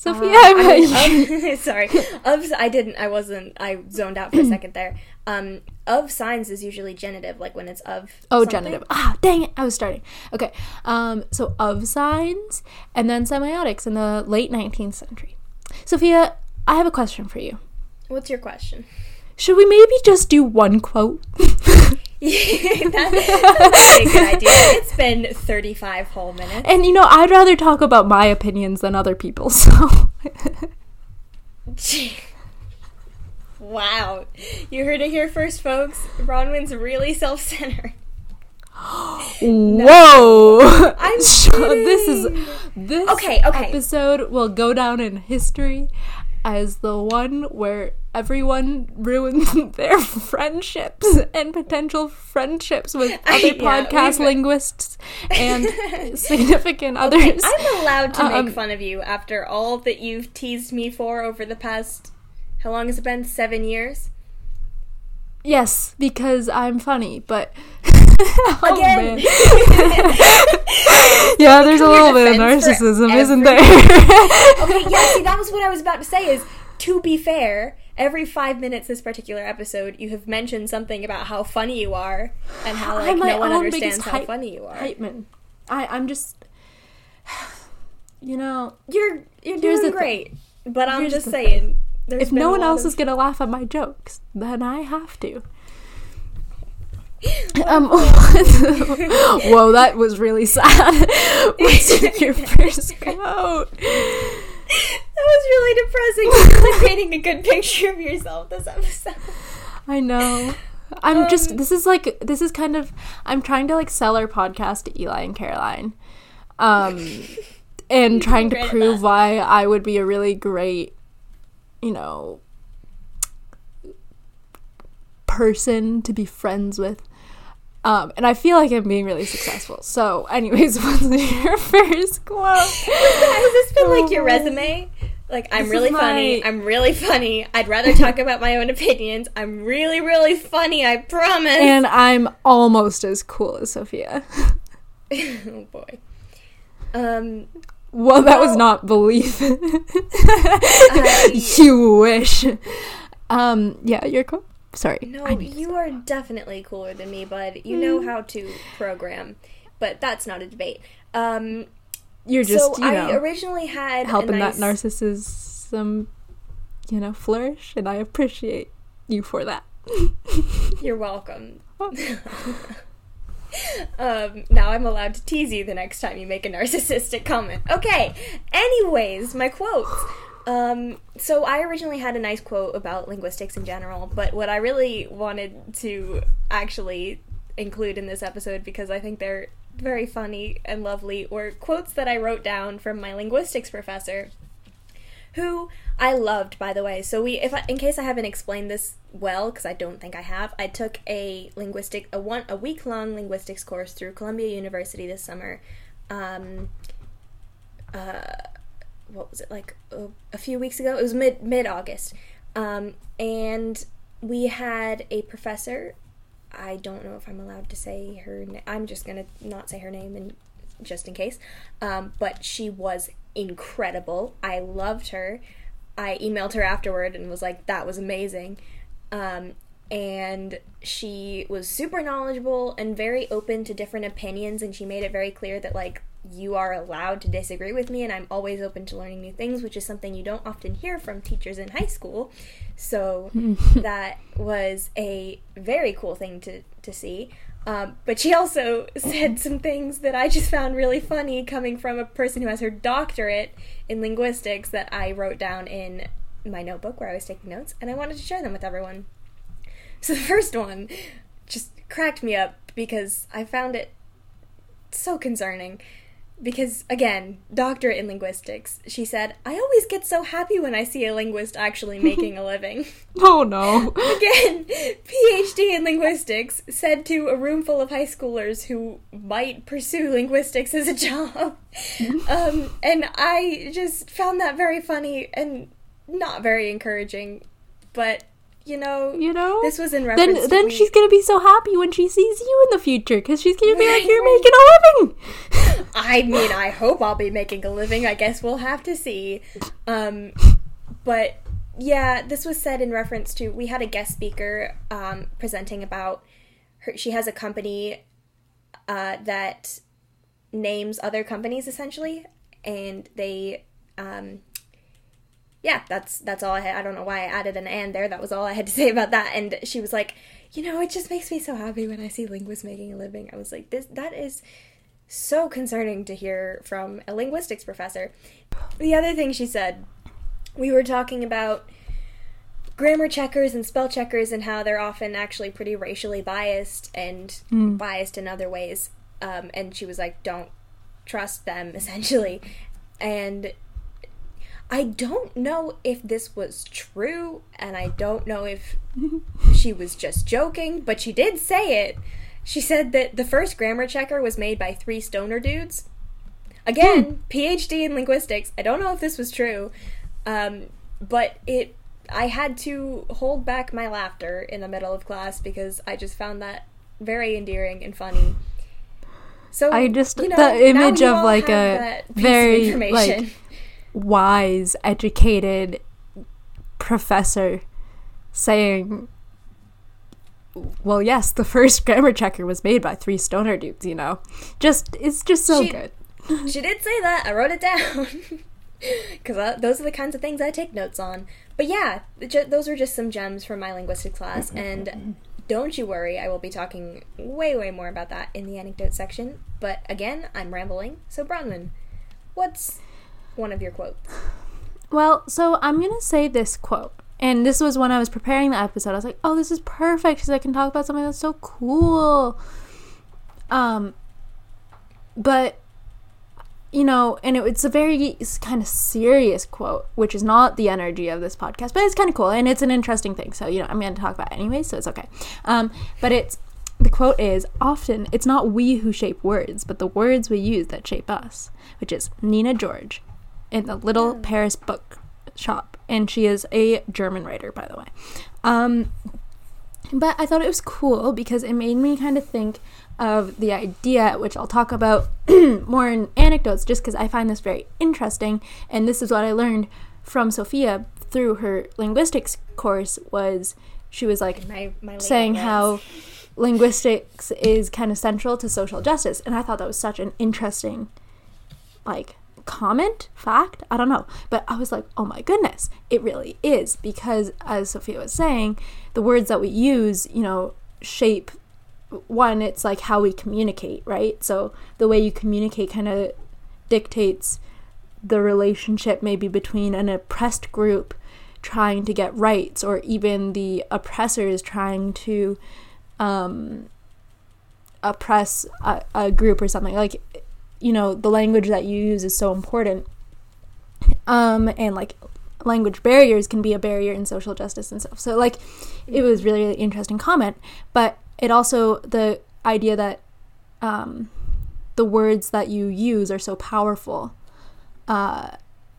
Sophia, uh, I, of, sorry. Of, I didn't. I wasn't. I zoned out for a second there. Um, of signs is usually genitive, like when it's of. Oh, something. Genitive. Ah, dang it! I was starting. Okay. Um. So of signs, and then semiotics in the late nineteenth century. Sophia, I have a question for you. What's your question? Should we maybe just do one quote? Yeah, that's a good idea. It's been thirty-five whole minutes. And, you know, I'd rather talk about my opinions than other people's, so. Wow. You heard it here first, folks. Bronwyn's really self-centered. No. Whoa! I'm kidding. This is this okay, okay. episode will go down in history as the one where everyone ruins their friendships and potential friendships with other yeah, podcast linguists and significant others. Okay, I'm allowed to um, make fun of you after all that you've teased me for over the past, how long has it been? Seven years? Yes, because I'm funny, but... oh, again. Man. Yeah, there's a little bit of narcissism, isn't there? Okay, yeah, see, that was what I was about to say is, to be fair... every five minutes this particular episode, you have mentioned something about how funny you are and how, like, no one understands how hype, funny you are. Hype man. I, I'm just... You know... You're you're doing great. But I'm just, just saying. If no one else of... is going to laugh at my jokes, then I have to. um, Whoa, that was really sad. What's in your first quote? That was really depressing. You're really painting a good picture of yourself this episode. I know. I'm um, just, this is like, this is kind of, I'm trying to like sell our podcast to Eli and Caroline. Um, and trying to prove why I would be a really great, you know, person to be friends with. Um, and I feel like I'm being really successful. So, anyways, what's your first quote? Has this been like your resume? Like, I'm this really my... funny. I'm really funny. I'd rather talk about my own opinions. I'm really, really funny. I promise. And I'm almost as cool as Sophia. Oh boy. Um. Well, that well, was not belief. I... You wish. Um. Yeah, you're cool. Sorry. No, you are definitely cooler than me, bud. You mm. know how to program, but that's not a debate. Um, You're just, so you know, I originally had helping a nice... that narcissism, you know, flourish, and I appreciate you for that. You're welcome. Um, now I'm allowed to tease you the next time you make a narcissistic comment. Okay. Anyways, my quotes. Um, so I originally had a nice quote about linguistics in general, but what I really wanted to actually include in this episode, because I think they're very funny and lovely, were quotes that I wrote down from my linguistics professor, who I loved, by the way. So we, if I, in case I haven't explained this well, because I don't think I have, I took a linguistic, a one, a week-long linguistics course through Columbia University this summer. Um, uh... What was it, like, uh, a few weeks ago? It was mid, mid-August. Um, and we had a professor. I don't know if I'm allowed to say her name. I'm just going to not say her name in, just in case. Um, but she was incredible. I loved her. I emailed her afterward and was like, that was amazing. Um, and she was super knowledgeable and very open to different opinions. And she made it very clear that, like, you are allowed to disagree with me, and I'm always open to learning new things, which is something you don't often hear from teachers in high school. So that was a very cool thing to, to see. Um, but she also said some things that I just found really funny coming from a person who has her doctorate in linguistics that I wrote down in my notebook where I was taking notes, and I wanted to share them with everyone. So the first one just cracked me up because I found it so concerning. Because, again, doctorate in linguistics, she said, I always get so happy when I see a linguist actually making a living. Oh, no. Again, P H D in linguistics, said to a room full of high schoolers who might pursue linguistics as a job. um, and I just found that very funny and not very encouraging. But, you know, you know? This was in reference then, to... Then me. She's going to be so happy when she sees you in the future, because she's going to be like, you're making a living. I mean, I hope I'll be making a living. I guess we'll have to see. Um, but, yeah, this was said in reference to... We had a guest speaker um, presenting about... her. She has a company uh, that names other companies, essentially. And they... Um, yeah, that's that's all I had. I don't know why I added an and there. That was all I had to say about that. And she was like, you know, it just makes me so happy when I see linguists making a living. I was like, this that is... so concerning to hear from a linguistics professor. The other thing she said, we were talking about grammar checkers and spell checkers and how they're often actually pretty racially biased and mm. biased in other ways. Um, and she was like, don't trust them, essentially. And I don't know if this was true, and I don't know if she was just joking, but she did say it. She said that the first grammar checker was made by three stoner dudes. Again, hmm. P H D in linguistics. I don't know if this was true, um, but it. I had to hold back my laughter in the middle of class because I just found that very endearing and funny. So I just you know, the image of like a very like wise, educated professor saying, well, yes, the first grammar checker was made by three stoner dudes, you know. Just, it's just so she, good. She did say that. I wrote it down. Because those are the kinds of things I take notes on. But yeah, those are just some gems from my linguistics class. And don't you worry, I will be talking way, way more about that in the anecdote section. But again, I'm rambling. So Bronwyn, what's one of your quotes? Well, so I'm going to say this quote. And this was when I was preparing the episode. I was like, oh, this is perfect because I can talk about something that's so cool. Um, but... You know, and it, it's a very kind of serious quote, which is not the energy of this podcast, but it's kind of cool, and it's an interesting thing, so, you know, I'm going to talk about it anyway, so it's okay. Um, but it's, the quote is, often, it's not we who shape words, but the words we use that shape us, which is Nina George in the Little yeah. Paris Book Shop, and she is a German writer, by the way. Um, but I thought it was cool because it made me kind of think of the idea, which I'll talk about more in anecdotes, just because I find this very interesting. And this is what I learned from Sophia through her linguistics course, was she was like my, my saying words. How linguistics is kind of central to social justice. And I thought that was such an interesting, like, comment, fact, I don't know. But I was like, oh my goodness, it really is. Because as Sophia was saying, the words that we use, you know, shape one, it's like how we communicate, right? So the way you communicate kind of dictates the relationship maybe between an oppressed group trying to get rights, or even the oppressors trying to um, oppress a, a group or something. Like, you know, the language that you use is so important. Um, and like language barriers can be a barrier in social justice and stuff. So like it was really, really interesting comment, but it also, the idea that um, the words that you use are so powerful, uh,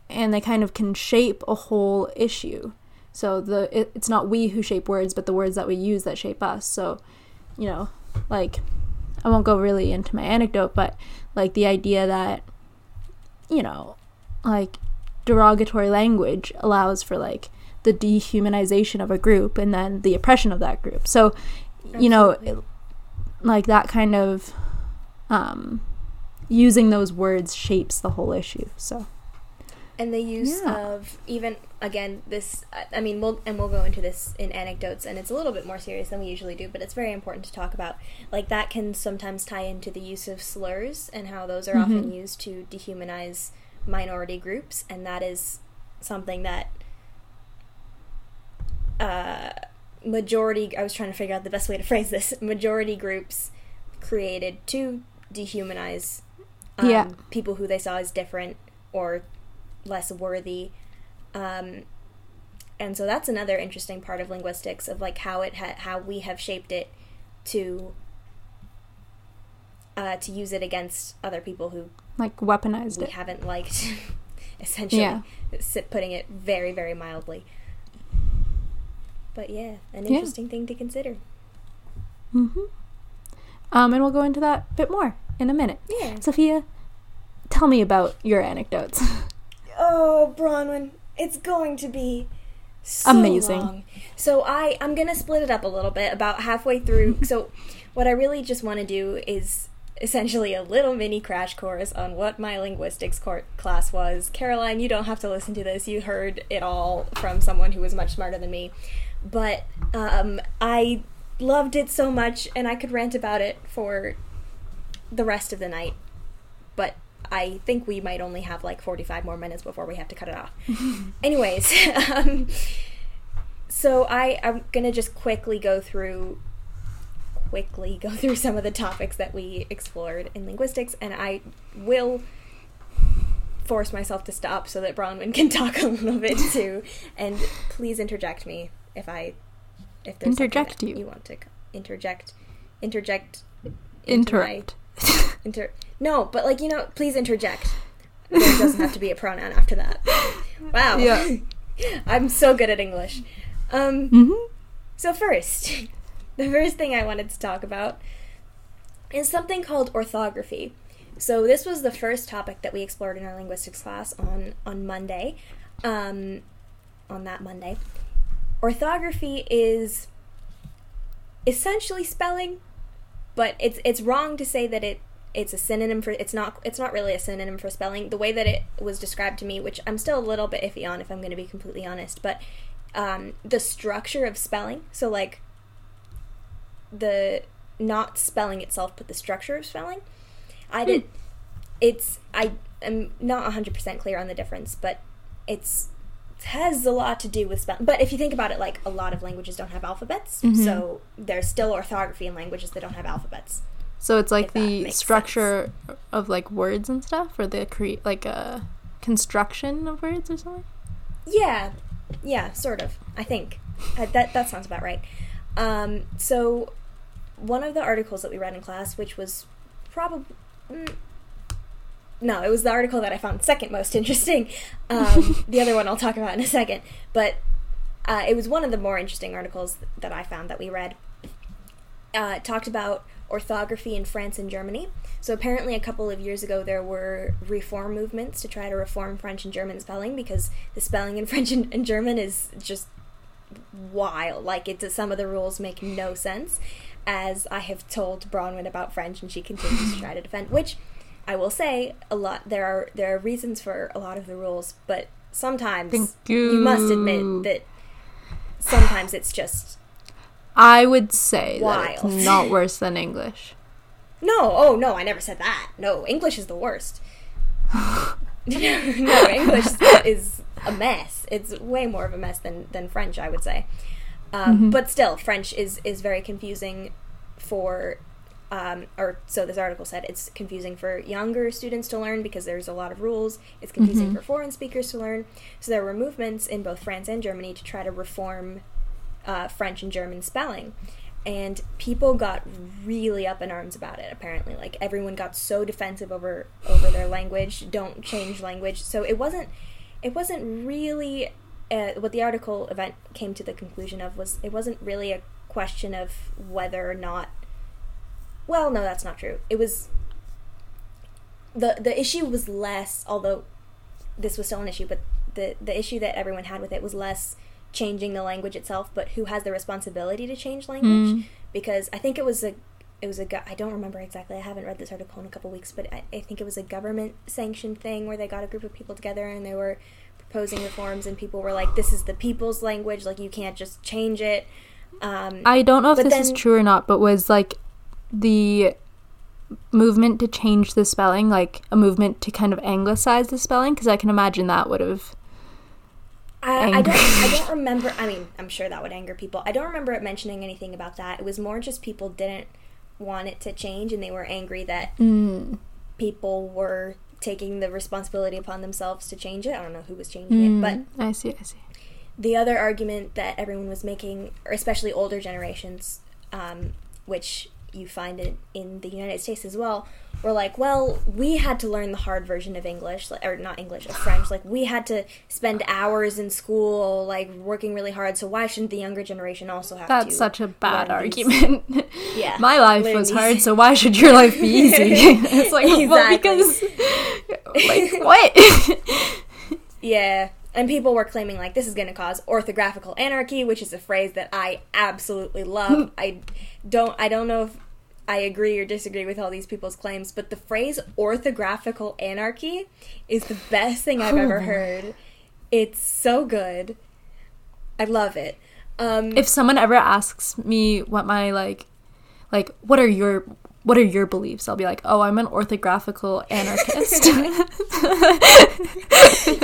and they kind of can shape a whole issue. So the it, it's not we who shape words, but the words that we use that shape us. So, you know, like, I won't go really into my anecdote, but, like, the idea that, you know, like, derogatory language allows for, like, the dehumanization of a group and then the oppression of that group. So... you know, it, like that kind of um, using those words shapes the whole issue. So, and the use yeah. of even again this, I mean, we'll and we'll go into this in anecdotes, and it's a little bit more serious than we usually do, but it's very important to talk about. Like that can sometimes tie into the use of slurs and how those are mm-hmm. often used to dehumanize minority groups, and that is something that. Uh, majority I was trying to figure out the best way to phrase this majority groups created to dehumanize um, yeah. people who they saw as different or less worthy, um, and so that's another interesting part of linguistics, of like how it ha- how we have shaped it to uh, to use it against other people who like weaponized we it we haven't liked essentially yeah. putting it very, very mildly. But yeah, an interesting yeah. thing to consider. Mm-hmm. Um, and we'll go into that a bit more in a minute. Yeah. Sophia, tell me about your anecdotes. Oh, Bronwyn, it's going to be so amazing. Long. So I, I'm going to split it up a little bit, about halfway through. So what I really just want to do is essentially a little mini crash course on what my linguistics cor- class was. Caroline, you don't have to listen to this. You heard it all from someone who was much smarter than me. But um, I loved it so much, and I could rant about it for the rest of the night. But I think we might only have like forty-five more minutes before we have to cut it off. Anyways, um, so I, I'm going to just quickly go through quickly go through some of the topics that we explored in linguistics, and I will force myself to stop so that Bronwyn can talk a little bit too. And please interject me. If I, if there's interject you. you want to interject, interject, interrupt, my, inter. No, but like, you know, please interject. There doesn't have to be a pronoun after that. Wow, yeah. I'm so good at English. Um, mm-hmm. So first, the first thing I wanted to talk about is something called orthography. So this was the first topic that we explored in our linguistics class on on Monday, um, on that Monday. Orthography is essentially spelling, but it's it's wrong to say that it it's a synonym for, it's not, it's not really a synonym for spelling. The way that it was described to me, which I'm still a little bit iffy on if I'm going to be completely honest, but um, the structure of spelling, so like the, not spelling itself, but the structure of spelling, I did, mm. it's, I am not one hundred percent clear on the difference, but it's, it has a lot to do with spelling. But if you think about it, like, a lot of languages don't have alphabets, mm-hmm. so there's still orthography in languages that don't have alphabets. So it's like the structure sense. Of like words and stuff, or the cre- like a construction of words or something. Yeah, yeah, sort of. I think uh, that that sounds about right. Um, so one of the articles that we read in class, which was probably mm, no, it was the article that I found second most interesting. Um, the other one I'll talk about in a second, but uh, it was one of the more interesting articles that I found that we read. Uh, it talked about orthography in France and Germany. So apparently a couple of years ago there were reform movements to try to reform French and German spelling, because the spelling in French and, and German is just wild. Like, it's, some of the rules make no sense, as I have told Bronwyn about French, and she continues to try to defend, which I will say, a lot, there are there are reasons for a lot of the rules, but sometimes Thank you. you must admit that sometimes it's just, I would say wild. That it's not worse than English. No, oh no, I never said that. No, English is the worst. no, no, English is a mess. It's way more of a mess than, than French, I would say. Um, mm-hmm. But still, French is, is very confusing for, um, or so this article said, it's confusing for younger students to learn because there's a lot of rules. It's confusing mm-hmm. for foreign speakers to learn. So there were movements in both France and Germany to try to reform Uh, French and German spelling, and people got really up in arms about it, apparently. Like, everyone got so defensive over over their language, don't change language. So it wasn't it wasn't really uh, what the article event came to the conclusion of was it wasn't really a question of whether or not, well, no, that's not true. It was the the issue was less, although this was still an issue, but the the issue that everyone had with it was less changing the language itself, but who has the responsibility to change language? Mm. Because I think it was a, it was a, I don't remember exactly. I haven't read this article in a couple weeks, but I, I think it was a government-sanctioned thing where they got a group of people together and they were proposing reforms, and people were like, "This is the people's language. Like, you can't just change it." Um, I don't know if this then, is true or not, but was like the movement to change the spelling, like a movement to kind of anglicize the spelling, because I can imagine that would have. I, I don't. I don't remember. I mean, I'm sure that would anger people. I don't remember it mentioning anything about that. It was more just people didn't want it to change, and they were angry that mm. people were taking the responsibility upon themselves to change it. I don't know who was changing mm. it, but I see. I see. The other argument that everyone was making, or especially older generations, um, which you find in, in the United States as well, were like, well, we had to learn the hard version of English, or not English, of French. Like, we had to spend hours in school, like, working really hard, so why shouldn't the younger generation also have That's to? That's such a bad argument. These... Yeah. My life Literally. was hard, so why should your life be easy? It's like, exactly. Well, because... Like, what? Yeah. And people were claiming, like, this is going to cause orthographical anarchy, which is a phrase that I absolutely love. I don't I don't know if I agree or disagree with all these people's claims, but the phrase orthographical anarchy is the best thing I've oh. ever heard. It's so good. I love it. Um, if someone ever asks me what my, like, like, what are your... what are your beliefs? I'll be like, oh, I'm an orthographical anarchist.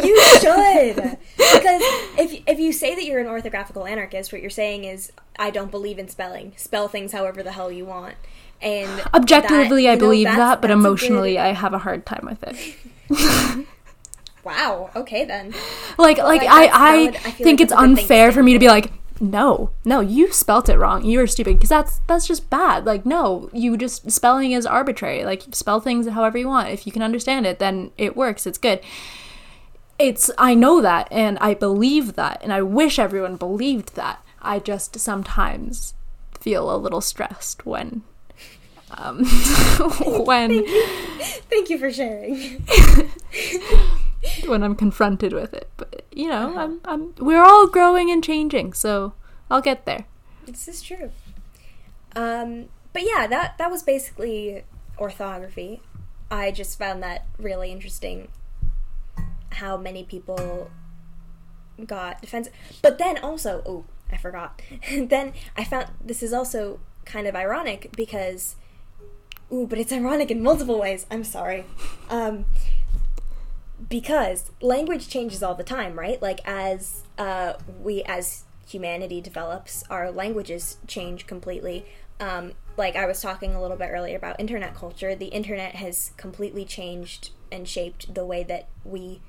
You should. Because if if you say that you're an orthographical anarchist, what you're saying is, I don't believe in spelling. Spell things however the hell you want. And objectively, that, I know, believe that's, that, that's but emotionally, good... I have a hard time with it. Wow. Okay, then. Like, like, like I, I, would, I think like it's unfair for me to be like, no, no, you spelt it wrong. You are stupid, because that's that's just bad. Like, no, you just spelling is arbitrary. Like, spell things however you want. If you can understand it, then it works. It's good. It's I know that, and I believe that, and I wish everyone believed that. I just sometimes feel a little stressed when, um, when. Thank you. Thank you for sharing. When I'm confronted with it, but you know, uh-huh. I'm, I'm. We're all growing and changing, so I'll get there. This is true. Um, but yeah, that that was basically orthography. I just found that really interesting, how many people got defensive. But then also, oh, I forgot. Then I found, this is also kind of ironic because, ooh, but it's ironic in multiple ways. I'm sorry. Um, because language changes all the time, right? Like as uh, we, as humanity develops, our languages change completely. Um, like I was talking a little bit earlier about internet culture. The internet has completely changed and shaped the way that we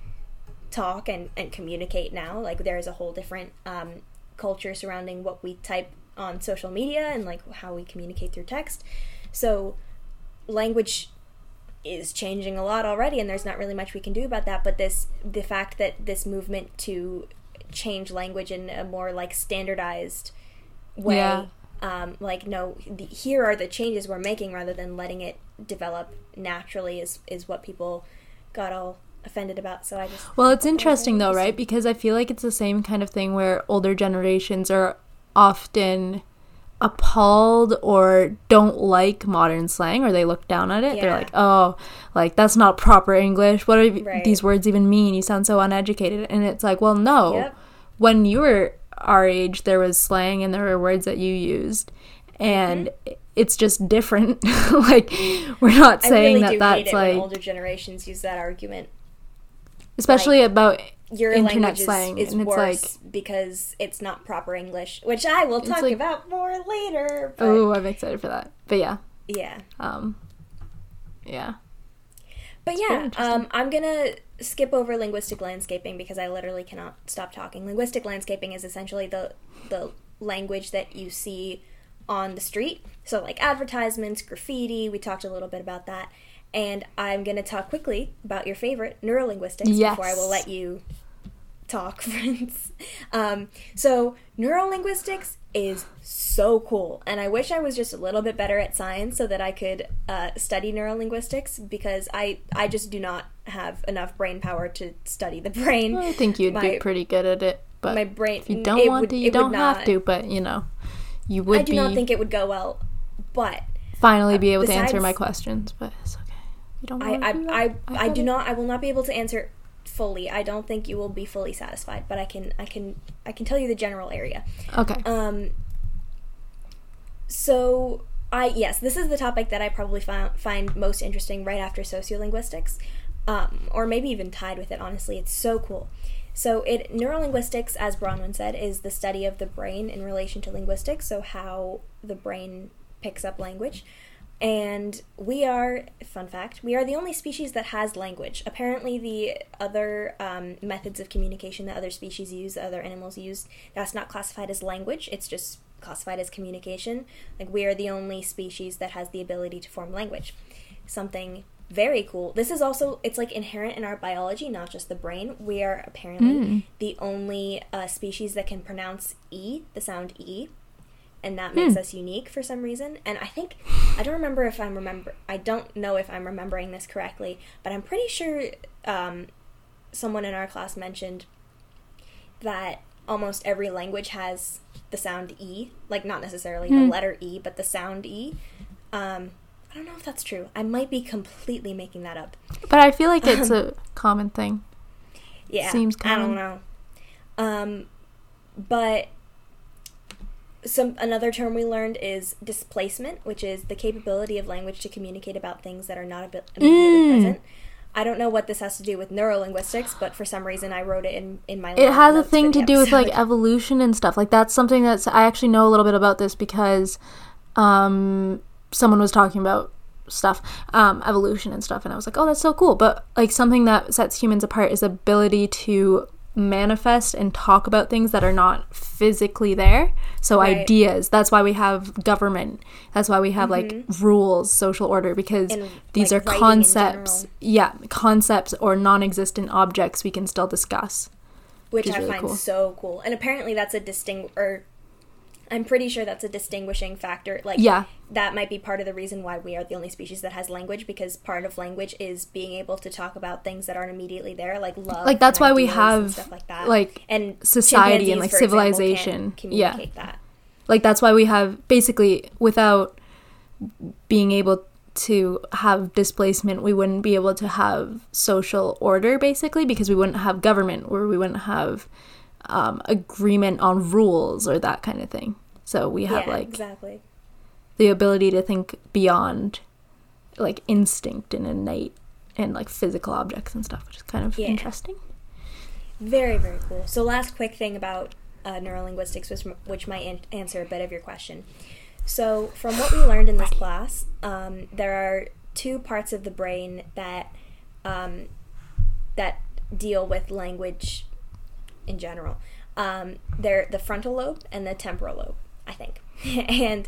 talk and, and communicate now. Like there is a whole different um, culture surrounding what we type on social media and like how we communicate through text. So language is changing a lot already, and there's not really much we can do about that. But this, the fact that this movement to change language in a more like standardized way, yeah. um, like no, the, here are the changes we're making, rather than letting it develop naturally, is is what people got all offended about. So I just well, it's interesting though, right? Because I feel like it's the same kind of thing where older generations are often appalled or don't like modern slang, or they look down at it. Yeah. They're like, oh, like that's not proper English. What do right. these words even mean? You sound so uneducated. And it's like, well, no. Yep. When you were our age, there was slang and there were words that you used, and mm-hmm. it's just different. Like we're not I saying really that do that's hate it like when older generations use that argument, especially like, about your internet slang is, is worse, like, because it's not proper English, which I will talk like, about more later. But... Oh, I'm excited for that. But yeah. Yeah. Um, yeah. But it's yeah, um, I'm going to skip over linguistic landscaping because I literally cannot stop talking. Linguistic landscaping is essentially the the language that you see on the street. So like advertisements, graffiti, we talked a little bit about that. And I'm going to talk quickly about your favorite, neurolinguistics, yes. before I will let you talk, friends. Um, so neurolinguistics is so cool. And I wish I was just a little bit better at science so that I could uh, study neurolinguistics, because I, I just do not have enough brain power to study the brain. Well, I think you'd my, be pretty good at it. But my brain, if you don't want would, to, you don't have not, to. But, you know, you would be. I do be, not think it would go well, but. Finally be able uh, besides, to answer my questions, but it's okay. You don't want I, to do I, I, I, I do it. not. I will not be able to answer fully. I don't think you will be fully satisfied, but I can. I can. I can tell you the general area. Okay. Um. So I yes, this is the topic that I probably found, find most interesting, right after sociolinguistics, um, or maybe even tied with it. Honestly, it's so cool. So it neurolinguistics, as Bronwyn said, is the study of the brain in relation to linguistics. So how the brain picks up language. And we are, fun fact, we are the only species that has language. Apparently the other um, methods of communication that other species use, that other animals use, that's not classified as language, it's just classified as communication. Like we are the only species that has the ability to form language. Something very cool. This is also, it's like inherent in our biology, not just the brain. We are apparently mm. the only uh, species that can pronounce E, the sound E. And that makes hmm. us unique for some reason. And I think, I don't remember if I'm remember, I don't know if I'm remembering this correctly, but I'm pretty sure um, someone in our class mentioned that almost every language has the sound E, like not necessarily hmm. the letter E, but the sound E. Um, I don't know if that's true. I might be completely making that up. But I feel like it's um, a common thing. Yeah. Seems common. I don't know. Um, but... Some another term we learned is displacement, which is the capability of language to communicate about things that are not ab- immediately mm. present. I don't know what this has to do with neurolinguistics, but for some reason I wrote it in, in my It has a thing to do with, like, evolution and stuff. Like, that's something that's... I actually know a little bit about this because um, someone was talking about stuff, um, evolution and stuff, and I was like, oh, that's so cool. But, like, something that sets humans apart is the ability to... manifest and talk about things that are not physically there. So right. ideas. That's why we have government. That's why we have mm-hmm. like rules, social order, because and, these like, are concepts. Yeah, concepts or non-existent objects we can still discuss. Which, which I really find cool. so cool. And apparently that's a distinct or I'm pretty sure that's a distinguishing factor. Like yeah. that might be part of the reason why we are the only species that has language, because part of language is being able to talk about things that aren't immediately there, like love. Like that's why we have stuff like that. Like and society and like civilization. Example, yeah. That. Like that's why we have basically without being able to have displacement, we wouldn't be able to have social order, basically, because we wouldn't have government, or we wouldn't have um, agreement on rules or that kind of thing. So we have, yeah, like, exactly, the ability to think beyond, like, instinct and innate and, like, physical objects and stuff, which is kind of, yeah, interesting. Very, very cool. So last quick thing about uh, neurolinguistics, which, which might an- answer a bit of your question. So from what we learned in this class, um, there are two parts of the brain that um, that deal with language in general. Um, they're the frontal lobe and the temporal lobe, I think. And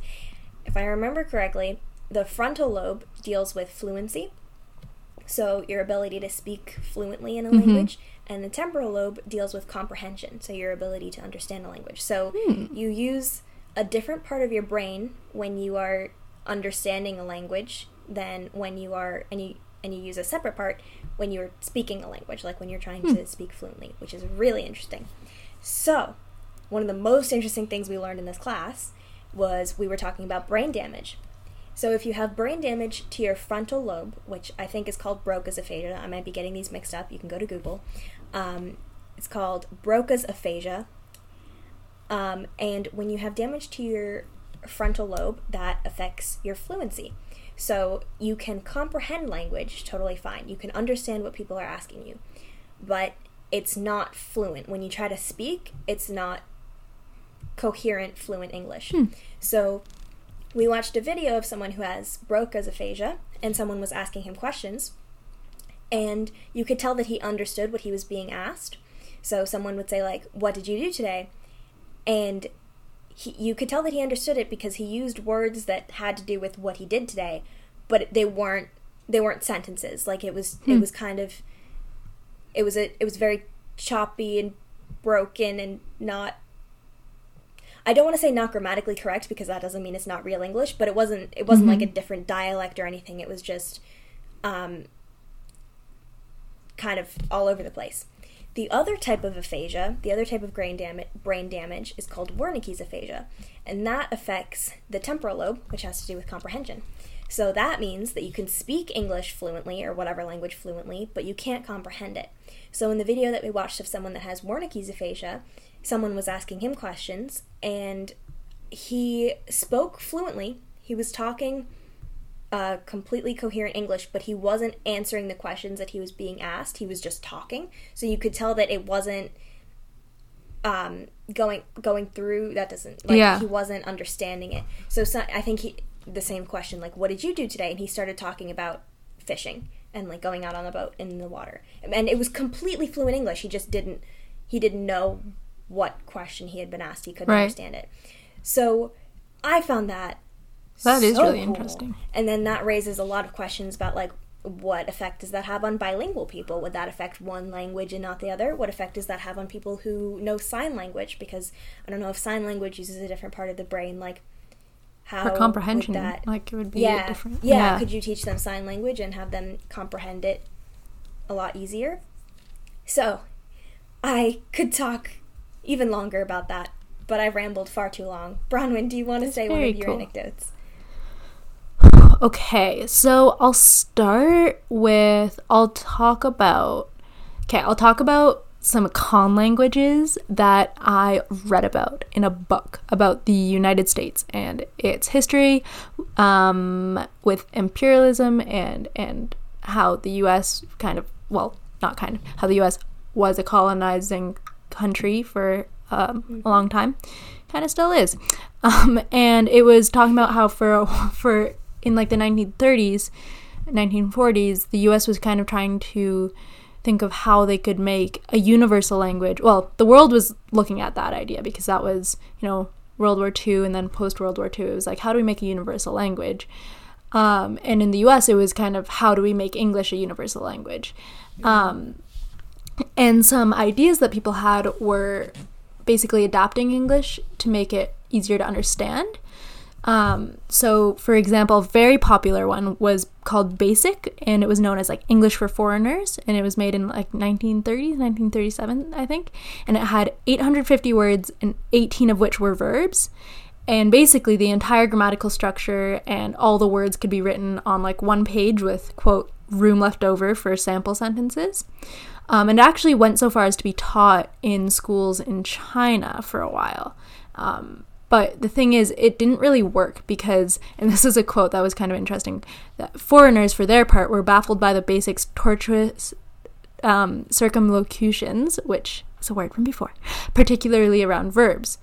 if I remember correctly, the frontal lobe deals with fluency, so your ability to speak fluently in a mm-hmm. language, and the temporal lobe deals with comprehension, so your ability to understand a language. So mm. you use a different part of your brain when you are understanding a language than when you are, and you and you use a separate part when you're speaking a language, like when you're trying mm. to speak fluently, which is really interesting. So, one of the most interesting things we learned in this class was we were talking about brain damage. So if you have brain damage to your frontal lobe, which I think is called Broca's aphasia, I might be getting these mixed up, you can go to Google. Um, it's called Broca's aphasia. Um, and when you have damage to your frontal lobe, that affects your fluency. So you can comprehend language totally fine. You can understand what people are asking you, but it's not fluent. When you try to speak, it's not coherent, fluent English. Hmm. So we watched a video of someone who has Broca's aphasia, and someone was asking him questions, and you could tell that he understood what he was being asked. So someone would say, like, what did you do today? And he, you could tell that he understood it because he used words that had to do with what he did today, but they weren't they weren't sentences. Like, it was hmm. it was kind of It was a, it was very choppy and broken and not, I don't want to say not grammatically correct, because that doesn't mean it's not real English, but it wasn't, it wasn't mm-hmm. like a different dialect or anything. It was just um, kind of all over the place. The other type of aphasia, the other type of brain damage, brain damage is called Wernicke's aphasia, and that affects the temporal lobe, which has to do with comprehension. So that means that you can speak English fluently, or whatever language fluently, but you can't comprehend it. So in the video that we watched of someone that has Wernicke's aphasia, someone was asking him questions, and he spoke fluently. He was talking uh, completely coherent English, but he wasn't answering the questions that he was being asked. He was just talking. So you could tell that it wasn't um, going going through. That doesn't, like, yeah. he wasn't understanding it. So, so I think he... the same question, like, what did you do today? And he started talking about fishing and, like, going out on a boat in the water, and it was completely fluent English. He just didn't he didn't know what question he had been asked. He couldn't right. understand it. So I found that that so is really cool. interesting. And then that raises a lot of questions about, like, what effect does that have on bilingual people? Would that affect one language and not the other? What effect does that have on people who know sign language? Because I don't know if sign language uses a different part of the brain, like, How for comprehension, that, like, it would be yeah, different. Yeah, yeah, could you teach them sign language and have them comprehend it a lot easier? So, I could talk even longer about that, but I rambled far too long. Bronwyn, do you want to say Very one of your cool. anecdotes? Okay, so I'll start with, I'll talk about, okay, I'll talk about some con languages that I read about in a book about the United States and its history um, with imperialism and and how the U S kind of, well, not kind of, how the U S was a colonizing country for um, mm-hmm. a long time, kind of still is. Um, and it was talking about how for for in like the nineteen thirties, nineteen forties, the U S was kind of trying to think of how they could make a universal language. Well, the world was looking at that idea because that was, you know, World War Two and then post-World War Two. It was like, how do we make a universal language? Um, and in the U S, it was kind of, how do we make English a universal language? Um, and some ideas that people had were basically adapting English to make it easier to understand. Um, so, for example, a very popular one was called BASIC, and it was known as, like, English for Foreigners, and it was made in, like, nineteen thirties, nineteen thirty-seven, I think, and it had eight hundred fifty words, and eighteen of which were verbs, And basically the entire grammatical structure and all the words could be written on like one page with, quote, room left over for sample sentences. Um, and it actually went so far as to be taught in schools in China for a while. Um, but the thing is, it didn't really work because, and this is a quote that was kind of interesting, that foreigners, for their part, were baffled by the BASIC's tortuous um, circumlocutions, which is a word from before, particularly around verbs.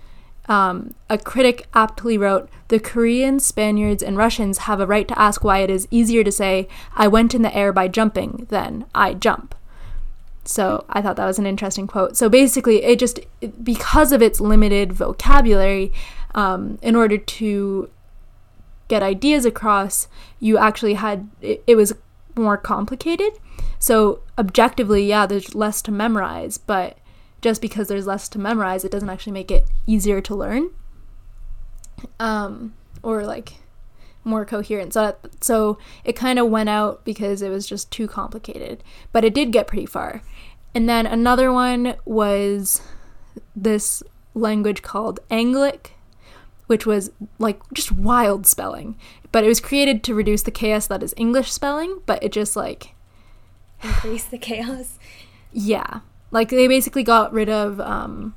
Um, a critic aptly wrote, "The Koreans, Spaniards, and Russians have a right to ask why it is easier to say, I went in the air by jumping, than I jump." So I thought that was an interesting quote. So basically, it just, because of its limited vocabulary, um, in order to get ideas across, you actually had, it, it was more complicated. So objectively, yeah, there's less to memorize, but just because there's less to memorize, it doesn't actually make it easier to learn, um, or like more coherent. So, that, so it kind of went out because it was just too complicated, but it did get pretty far. And then another one was this language called Anglic, which was like just wild spelling, but it was created to reduce the chaos that is English spelling, but it just like increase the chaos. Yeah. Like, they basically got rid of, um,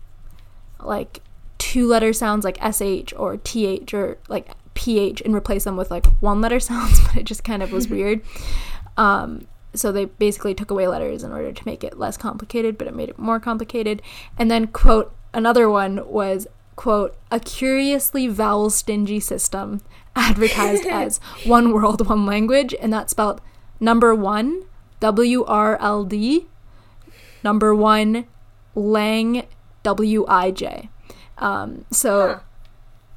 like, two-letter sounds like S H or T H or, like, P H and replaced them with, like, one-letter sounds, but it just kind of was weird. Um, so they basically took away letters in order to make it less complicated, but it made it more complicated. And then, quote, another one was, quote, a curiously vowel-stingy system advertised as one world, one language, and that's spelled number one, W R L D, number one, Lang, W I J. Um, so, huh.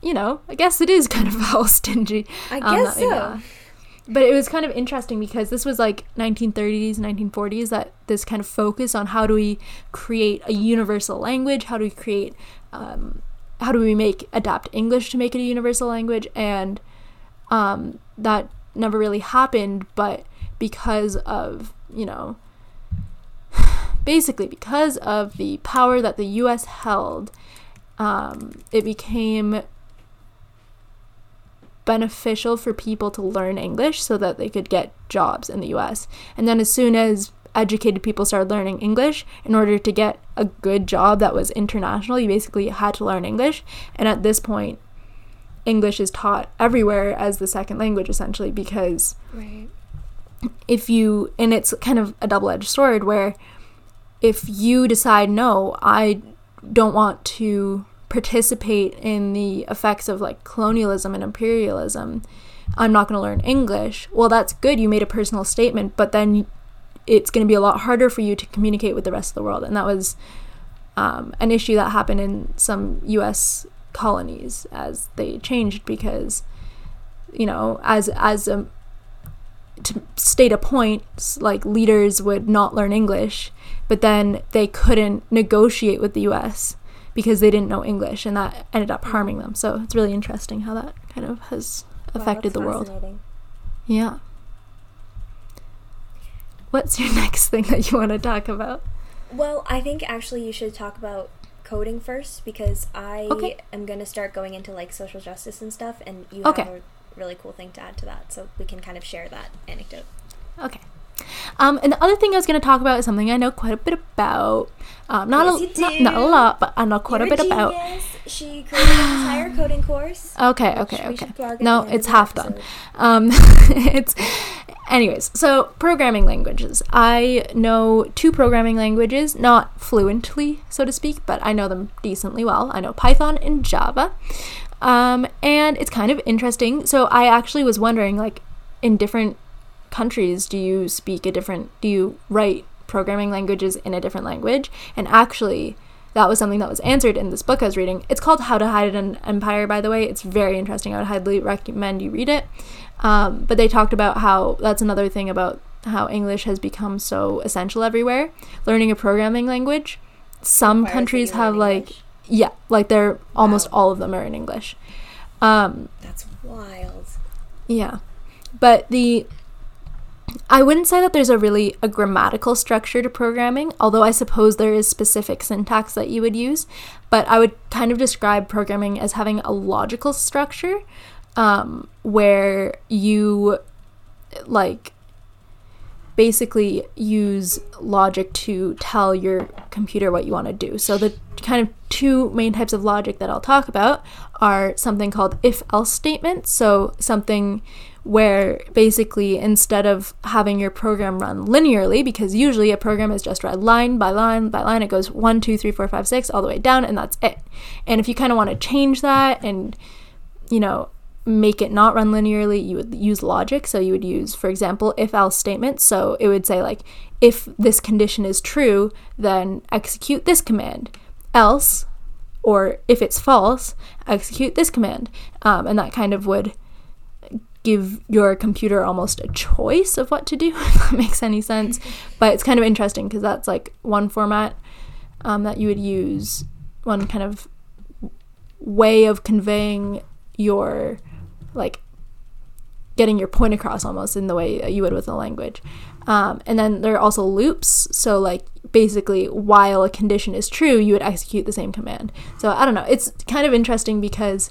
you know, I guess it is kind of vowel stingy. I um, guess so. Yeah. But it was kind of interesting because this was like nineteen thirties, nineteen forties, that this kind of focus on how do we create a universal language, how do we create, um, how do we make, adapt English to make it a universal language, and um, that never really happened, but because of, you know, basically, because of the power that the U S held, um, it became beneficial for people to learn English so that they could get jobs in the U S. And then as soon as educated people started learning English, in order to get a good job that was international, you basically had to learn English. And at this point, English is taught everywhere as the second language, essentially, because right. if you, and it's kind of a double-edged sword where if you decide, no, I don't want to participate in the effects of like colonialism and imperialism, I'm not going to learn English. Well, that's good. You made a personal statement, but then it's going to be a lot harder for you to communicate with the rest of the world. And that was um, an issue that happened in some U S colonies as they changed because, you know, as as a, to state a point, like leaders would not learn English, but then they couldn't negotiate with the U S because they didn't know English, and that ended up harming them. So it's really interesting how that kind of has affected wow, the world. Yeah. What's your next thing that you want to talk about? Well, I think actually you should talk about coding first because I okay. am going to start going into like social justice and stuff, and you okay. have a really cool thing to add to that, so we can kind of share that anecdote. Okay. Um, and the other thing I was going to talk about is something I know quite a bit about. Um, not, yes, a, not, not a lot, but I know quite You're a bit a about. She created an entire coding course. Okay, okay, okay. No, it's half episode. done. Um, it's, anyways, so programming languages. I know two programming languages, not fluently, so to speak, but I know them decently well. I know Python and Java. Um, and it's kind of interesting. So I actually was wondering, like, in different countries, do you speak a different do you write programming languages in a different language? And actually that was something that was answered in this book I was reading. It's called How to Hide an Empire, by the way. It's very interesting. I would highly recommend you read it. Um, but they talked about how that's another thing about how English has become so essential everywhere. Learning a programming language, some Why countries have like English? yeah like they're wow. almost all of them are in English. Um, that's wild. Yeah. But the I wouldn't say that there's a really a grammatical structure to programming, although I suppose there is specific syntax that you would use, but I would kind of describe programming as having a logical structure, um, where you, like, basically use logic to tell your computer what you want to do. So the kind of two main types of logic that I'll talk about are something called if-else statements, so something where basically instead of having your program run linearly, because usually a program is just read line by line by line, it goes one, two, three, four, five, six, all the way down, and that's it. And if you kind of want to change that and, you know, make it not run linearly, you would use logic. So you would use, for example, if-else statements. So it would say, like, if this condition is true, then execute this command. Else, or if it's false, execute this command. Um, and that kind of would give your computer almost a choice of what to do, if that makes any sense. But it's kind of interesting because that's like one format um, that you would use, one kind of way of conveying your, like, getting your point across almost in the way you would with a language. Um, and then there are also loops. So, like, basically while a condition is true, you would execute the same command. So I don't know, it's kind of interesting because,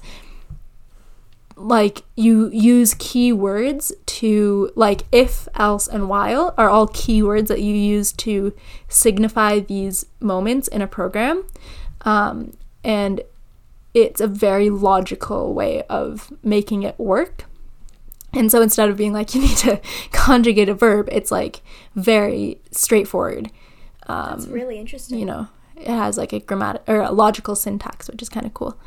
like, you use keywords to, like, if, else, and while are all keywords that you use to signify these moments in a program. Um, and it's a very logical way of making it work. And so instead of being like, you need to conjugate a verb, it's like very straightforward. Um, That's really interesting. You know, it has like a grammatic or a logical syntax, which is kind of cool.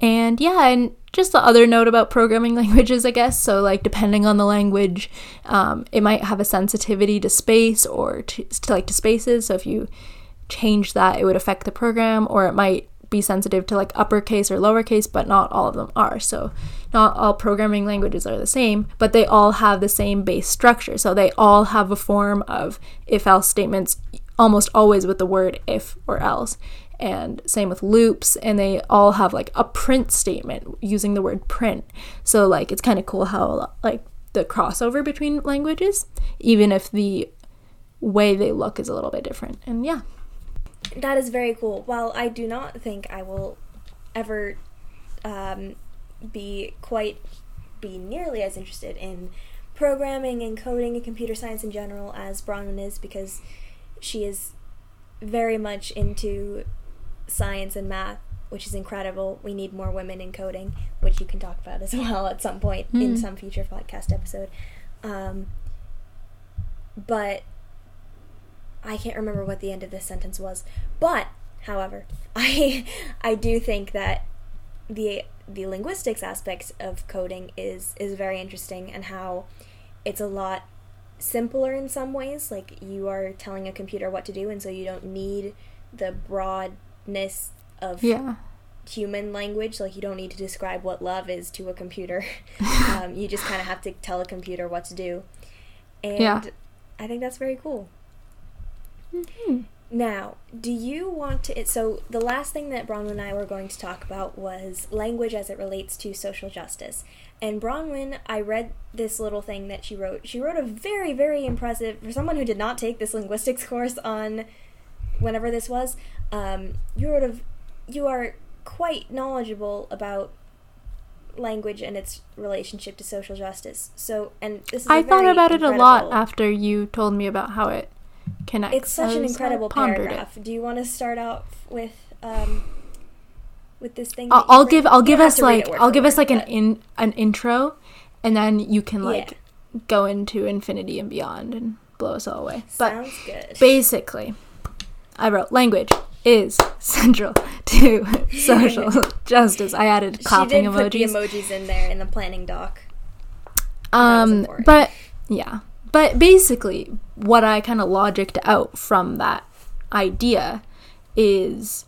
And yeah, and just the other note about programming languages, I guess. So, like, depending on the language, um, it might have a sensitivity to space or to, to like to spaces. So if you change that, it would affect the program, or it might be sensitive to, like, uppercase or lowercase, but not all of them are. So not all programming languages are the same, but they all have the same base structure. So they all have a form of if-else statements, almost always with the word if or else. And same with loops, and they all have, like, a print statement using the word print. So, like, it's kind of cool how, like, the crossover between languages, even if the way they look is a little bit different. And yeah. That is very cool. While I do not think I will ever um, be quite be nearly as interested in programming and coding and computer science in general as Bronwyn is, because she is very much into science and math, which is incredible. We need more women in coding, which you can talk about as well at some point mm. in some future podcast episode. Um, but I can't remember what the end of this sentence was, but, however, I I do think that the the linguistics aspect of coding is, is very interesting, and how it's a lot simpler in some ways. Like, you are telling a computer what to do, and so you don't need the broadness of yeah. human language. Like, you don't need to describe what love is to a computer. um, you just kind of have to tell a computer what to do. And yeah. I think that's very cool. Mm-hmm. Now, do you want to... So, the last thing that Bronwyn and I were going to talk about was language as it relates to social justice. And Bronwyn, I read this little thing that she wrote. She wrote a very, very impressive... For someone who did not take this linguistics course on whenever this was, um, you wrote a... You are quite knowledgeable about language and its relationship to social justice. So, and this is I a thought about it a lot after you told me about how it connects. It's such an incredible paragraph. It. Do you want to start out with um, with this thing? I'll, I'll give I'll give us like I'll give us like an in an intro, and then you can like yeah. go into infinity and beyond and blow us all away. Sounds but good. Basically, I wrote language is central to social justice. I added clapping emojis. She did put the emojis in there in the planning doc. Um, but yeah. But basically, what I kind of logicked out from that idea is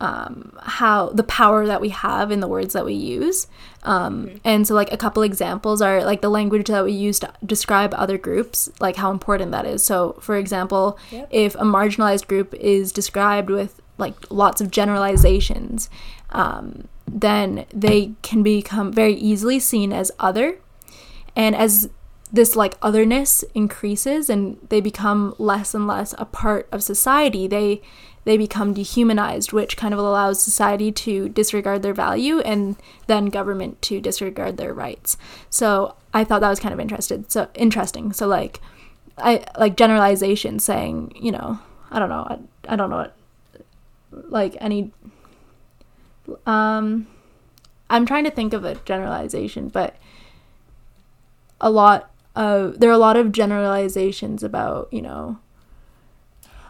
um, how the power that we have in the words that we use. Um, mm-hmm. And so, like, a couple examples are, like, the language that we use to describe other groups, like, how important that is. So, for example, yep. if a marginalized group is described with, like, lots of generalizations, um, then they can become very easily seen as other. And as this like otherness increases and they become less and less a part of society. They they become dehumanized, which kind of allows society to disregard their value and then government to disregard their rights. So I thought that was kind of interesting. So interesting. So like I like generalization saying, you know, I don't know. I, I don't know what like any um I'm trying to think of a generalization, but a lot of there are a lot of generalizations about, you know,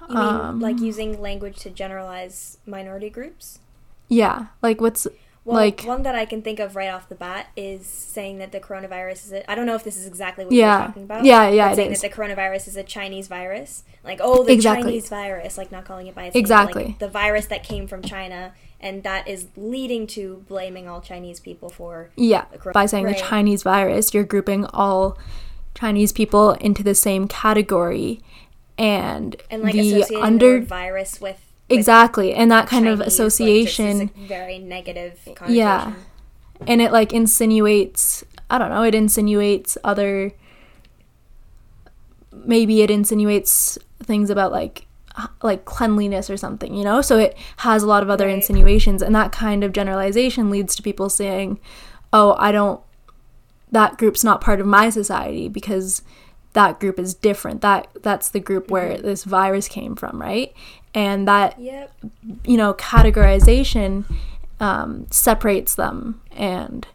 you mean um, like using language to generalize minority groups? Yeah, like what's well, like one that I can think of right off the bat is saying that the coronavirus is a, I don't know if this is exactly what yeah, you're talking about. Yeah, yeah, but it saying is. That the coronavirus is a Chinese virus, like oh the exactly. Chinese virus, like not calling it by its exactly. name, like the virus that came from China. And that is leading to blaming all Chinese people for... Yeah, by saying right. the Chinese virus, you're grouping all Chinese people into the same category. And, and like, the associating under... the virus with... with exactly, and that kind Chinese, of association... Like, just very negative connotation. Yeah, and it, like, insinuates... I don't know, it insinuates other... Maybe it insinuates things about, like... like cleanliness or something, you know, so it has a lot of other right. insinuations, and that kind of generalization leads to people saying, oh, I don't, that group's not part of my society because that group is different, that that's the group mm-hmm. where this virus came from, right? And that yep. you know, categorization um separates them and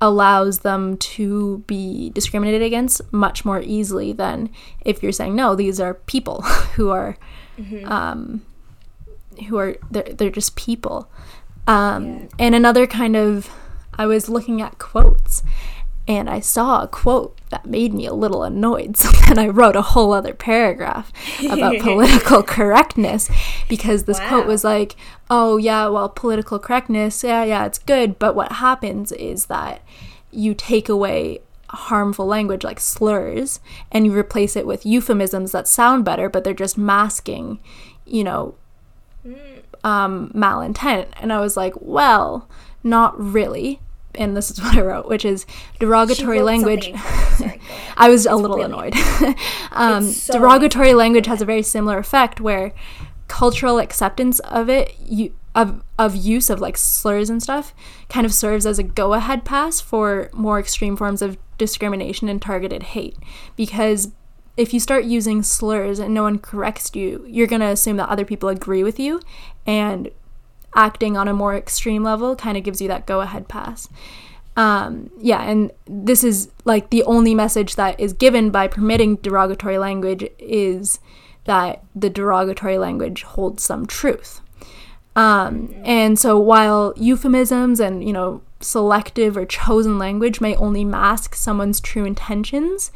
allows them to be discriminated against much more easily than if you're saying, no, these are people who are Mm-hmm. Um, who are they're, they're just people. Um, yeah. And another kind of, I was looking at quotes, and I saw a quote that made me a little annoyed. So then I wrote a whole other paragraph about political correctness, because this wow. quote was like, "Oh yeah, well, political correctness, yeah, yeah, it's good, but what happens is that you take away." harmful language like slurs and you replace it with euphemisms that sound better but they're just masking, you know, um malintent. And I was like, well, not really. And this is what I wrote, which is derogatory language. Sorry, I was it's a little really annoyed. um so derogatory annoying. Language has a very similar effect where cultural acceptance of it you Of, of use of like slurs and stuff kind of serves as a go-ahead pass for more extreme forms of discrimination and targeted hate, because if you start using slurs and no one corrects you, you're going to assume that other people agree with you, and acting on a more extreme level kind of gives you that go-ahead pass. Um, yeah, and this is like the only message that is given by permitting derogatory language is that the derogatory language holds some truth. Um, and so while euphemisms and, you know, selective or chosen language may only mask someone's true intentions,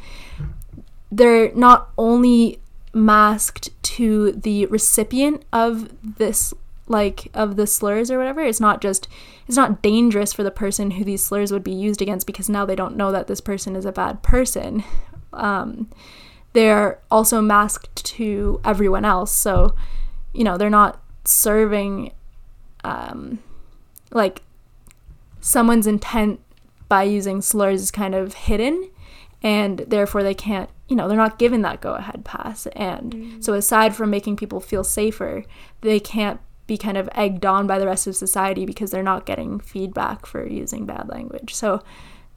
they're not only masked to the recipient of this, like, of the slurs or whatever. It's not just, it's not dangerous for the person who these slurs would be used against, because now they don't know that this person is a bad person. Um, they're also masked to everyone else. So, you know, they're not serving um like someone's intent by using slurs is kind of hidden, and therefore they can't, you know, they're not given that go-ahead pass. And mm-hmm. so aside from making people feel safer, they can't be kind of egged on by the rest of society because they're not getting feedback for using bad language. So,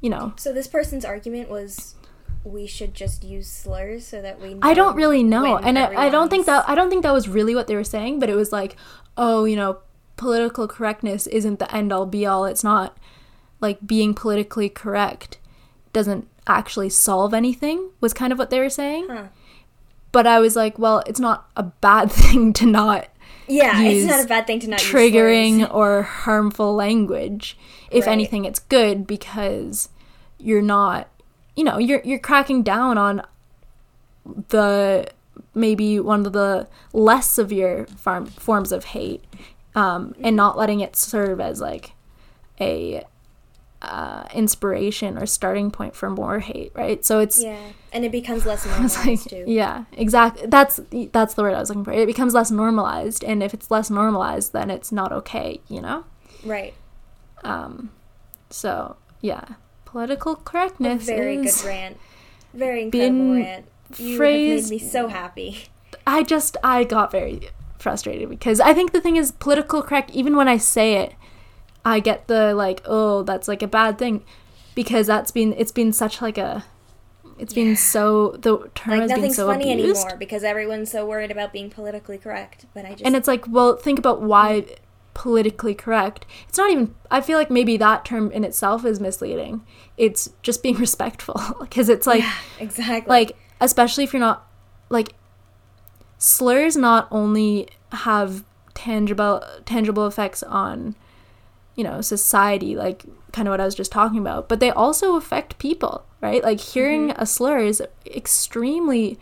you know, so this person's argument was we should just use slurs so that we know. I don't really know, and I, I don't think that I don't think that was really what they were saying, but it was like, oh, you know, political correctness isn't the end all be all. It's not like being politically correct doesn't actually solve anything, was kind of what they were saying. Huh. But I was like, well, it's not a bad thing to not yeah use it's not a bad thing to not triggering use or harmful language. If right. anything, it's good, because you're not, you know, you're you're cracking down on the maybe one of the less severe farm, forms of hate, um, and not letting it serve as like a uh, inspiration or starting point for more hate, right? So it's yeah, and it becomes less normalized like, too. Yeah, exactly. That's that's the word I was looking for. It becomes less normalized, and if it's less normalized, then it's not okay, you know? Right. Um. So yeah. Political correctness. A very is... good rant. Very incredible rant. You phrased, have made me so happy. I just, I got very frustrated because I think the thing is political correct, even when I say it, I get the like, oh, that's like a bad thing because that's been, it's been such like a, it's yeah. been so, the term like, has been so abused. Like nothing's funny anymore because everyone's so worried about being politically correct, but I just. And it's like, well, think about why mm. politically correct. It's not even, I feel like maybe that term in itself is misleading. It's just being respectful because it's like. Yeah, exactly. Like, especially if you're not, like, slurs not only have tangible tangible effects on, you know, society, like kind of what I was just talking about, but they also affect people, right? Like hearing mm-hmm. a slur is extremely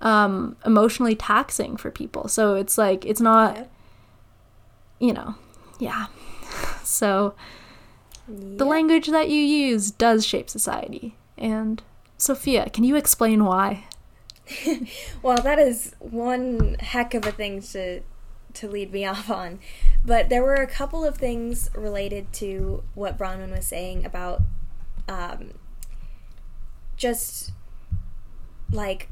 um, emotionally taxing for people. So it's like, it's not, yep. you know, yeah. So yep. the language that you use does shape society. And Sophia, can you explain why? Well, that is one heck of a thing to to lead me off on. But there were a couple of things related to what Bronwyn was saying about um, just like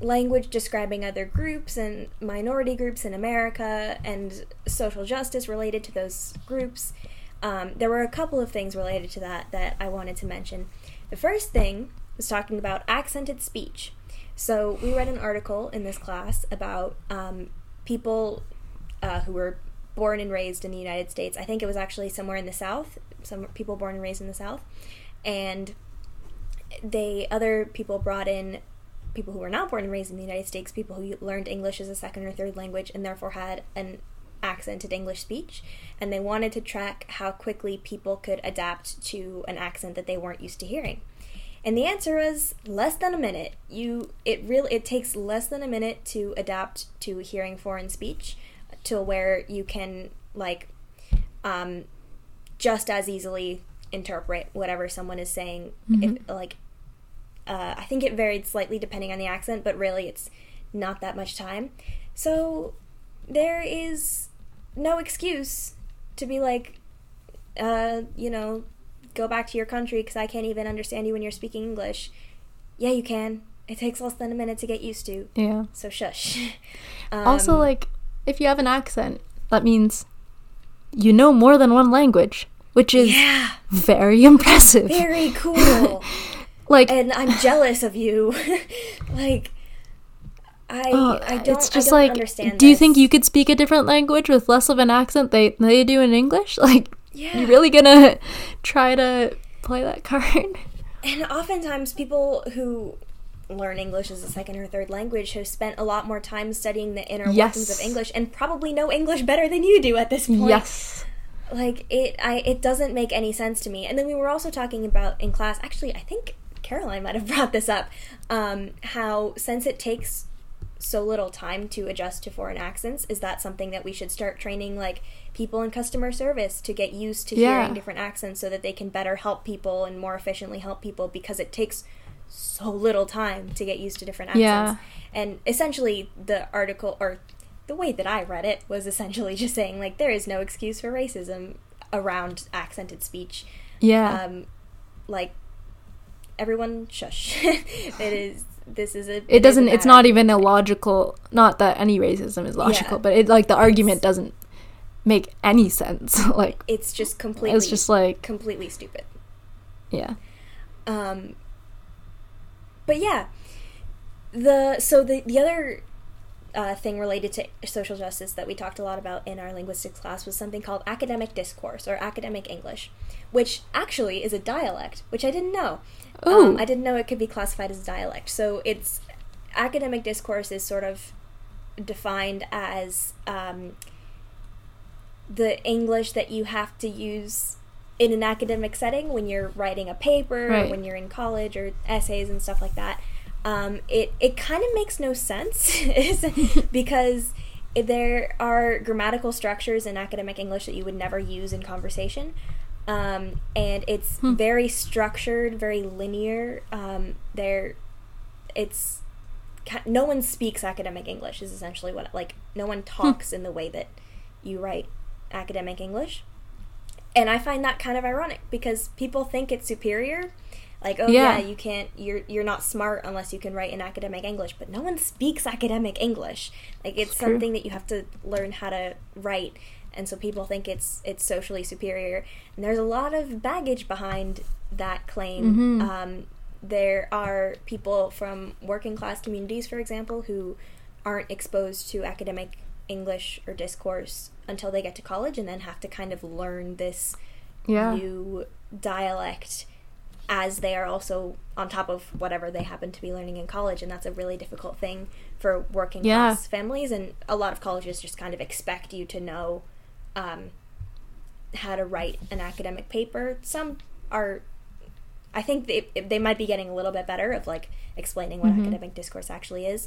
language describing other groups and minority groups in America and social justice related to those groups. Um, there were a couple of things related to that that I wanted to mention. The first thing was talking about accented speech. So we read an article in this class about um, people uh, who were born and raised in the United States. I think it was actually somewhere in the South, some people born and raised in the South. And they, other people brought in people who were not born and raised in the United States, people who learned English as a second or third language and therefore had an accented English speech. And they wanted to track how quickly people could adapt to an accent that they weren't used to hearing. And the answer is less than a minute. You, it really, it takes less than a minute to adapt to hearing foreign speech to where you can, like, um, just as easily interpret whatever someone is saying. Mm-hmm. If, like, uh, I think it varied slightly depending on the accent, but really it's not that much time. So there is no excuse to be like, uh, you know, go back to your country because I can't even understand you when you're speaking English. Yeah, you can. It takes less than a minute to get used to. Yeah. So shush. Um, also, like, if you have an accent, that means you know more than one language, which is yeah. very impressive. Very cool. Like, and I'm jealous of you. Like, I oh, I don't, it's just I don't like, understand do this. You think you could speak a different language with less of an accent they they do in English? Like, yeah. You're really gonna try to play that card? And oftentimes people who learn English as a second or third language have spent a lot more time studying the inner yes. workings of English and probably know English better than you do at this point. Yes. Like, it I it doesn't make any sense to me. And then we were also talking about in class, actually, I think Caroline might have brought this up, um, how since it takes so little time to adjust to foreign accents, is that something that we should start training, like, people in customer service to get used to yeah. hearing different accents so that they can better help people and more efficiently help people, because it takes so little time to get used to different accents. Yeah. And essentially the article, or the way that I read it, was essentially just saying, like, there is no excuse for racism around accented speech. Yeah. Um, like, everyone shush. It is... This is a, it doesn't, it's not even illogical, not that any racism is logical, yeah. but it, like, the argument it's, doesn't make any sense. Like, it's just completely, it's just like completely stupid. Yeah. Um, but yeah, the, so the, the other uh, thing related to social justice that we talked a lot about in our linguistics class was something called academic discourse or academic English, which actually is a dialect, which I didn't know. Um, I didn't know it could be classified as a dialect. So it's, academic discourse is sort of defined as um, the English that you have to use in an academic setting when you're writing a paper, right. or when you're in college, or essays and stuff like that. Um, it it kind of makes no sense because there are grammatical structures in academic English that you would never use in conversation. Um, and it's hmm. very structured, very linear. Um, there, it's no one speaks academic English is essentially what, like, no one talks hmm. in the way that you write academic English. And I find that kind of ironic because people think it's superior. Like, oh yeah. yeah, you can't, you're you're not smart unless you can write in academic English, but no one speaks academic English. Like, it's, it's something that you have to learn how to write, and so people think it's it's socially superior. And there's a lot of baggage behind that claim. Mm-hmm. Um, there are people from working class communities, for example, who aren't exposed to academic English or discourse until they get to college, and then have to kind of learn this yeah. new dialect as they are also on top of whatever they happen to be learning in college. And that's a really difficult thing for working yeah. class families. And a lot of colleges just kind of expect you to know um, how to write an academic paper. Some are, I think they, they might be getting a little bit better of like explaining what mm-hmm. academic discourse actually is.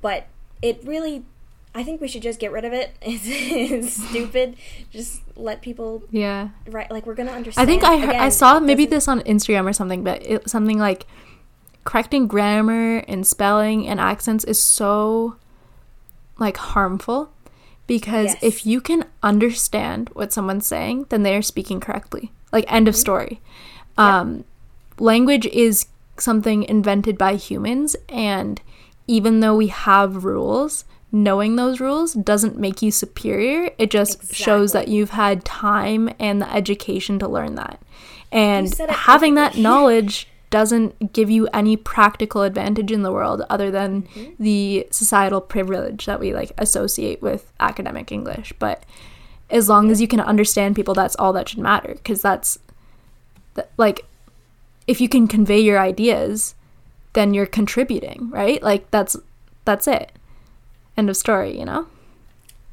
But it really, I think we should just get rid of it. It's, it's stupid. Just let people... Yeah. Right, like, we're going to understand. I think I Again, I saw maybe this on Instagram or something, but it, something like correcting grammar and spelling and accents is so, like, harmful. Because yes. if you can understand what someone's saying, then they are speaking correctly. Like, end mm-hmm. of story. Um, yeah. Language is something invented by humans, and even though we have rules... knowing those rules doesn't make you superior. It just exactly. shows that you've had time and the education to learn that. And having that knowledge doesn't give you any practical advantage in the world other than mm-hmm. the societal privilege that we like associate with academic English. But as long yeah. as you can understand people, that's all that should matter, because that's th- like if you can convey your ideas, then you're contributing, right? Like that's that's it. End of story, you know?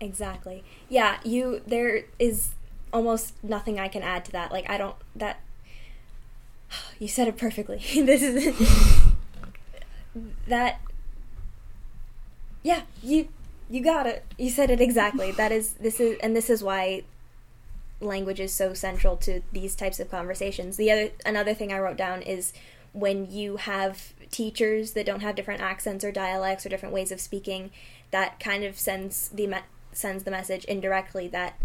Exactly. Yeah, you, there is almost nothing I can add to that. Like, I don't, that, you said it perfectly. This is, that, yeah, you, you got it. You said it exactly. That is, this is, and this is why language is so central to these types of conversations. The other, another thing I wrote down is when you have teachers that don't have different accents or dialects or different ways of speaking, that kind of sends the me- sends the message indirectly that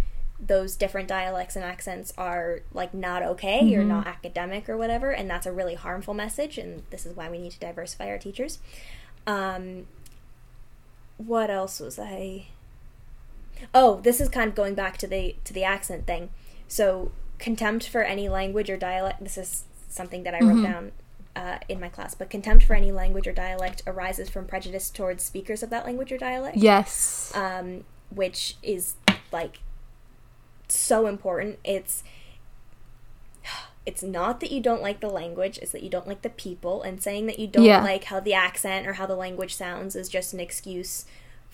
those different dialects and accents are like not okay mm-hmm. or not academic or whatever, and that's a really harmful message, and this is why we need to diversify our teachers. Um, what else was I... Oh, this is kind of going back to the to the accent thing. So contempt for any language or dialect, this is something that I wrote mm-hmm. down Uh, in my class, but contempt for any language or dialect arises from prejudice towards speakers of that language or dialect. Yes. Um, which is, like, so important. It's it's not that you don't like the language, it's that you don't like the people, and saying that you don't yeah. like how the accent or how the language sounds is just an excuse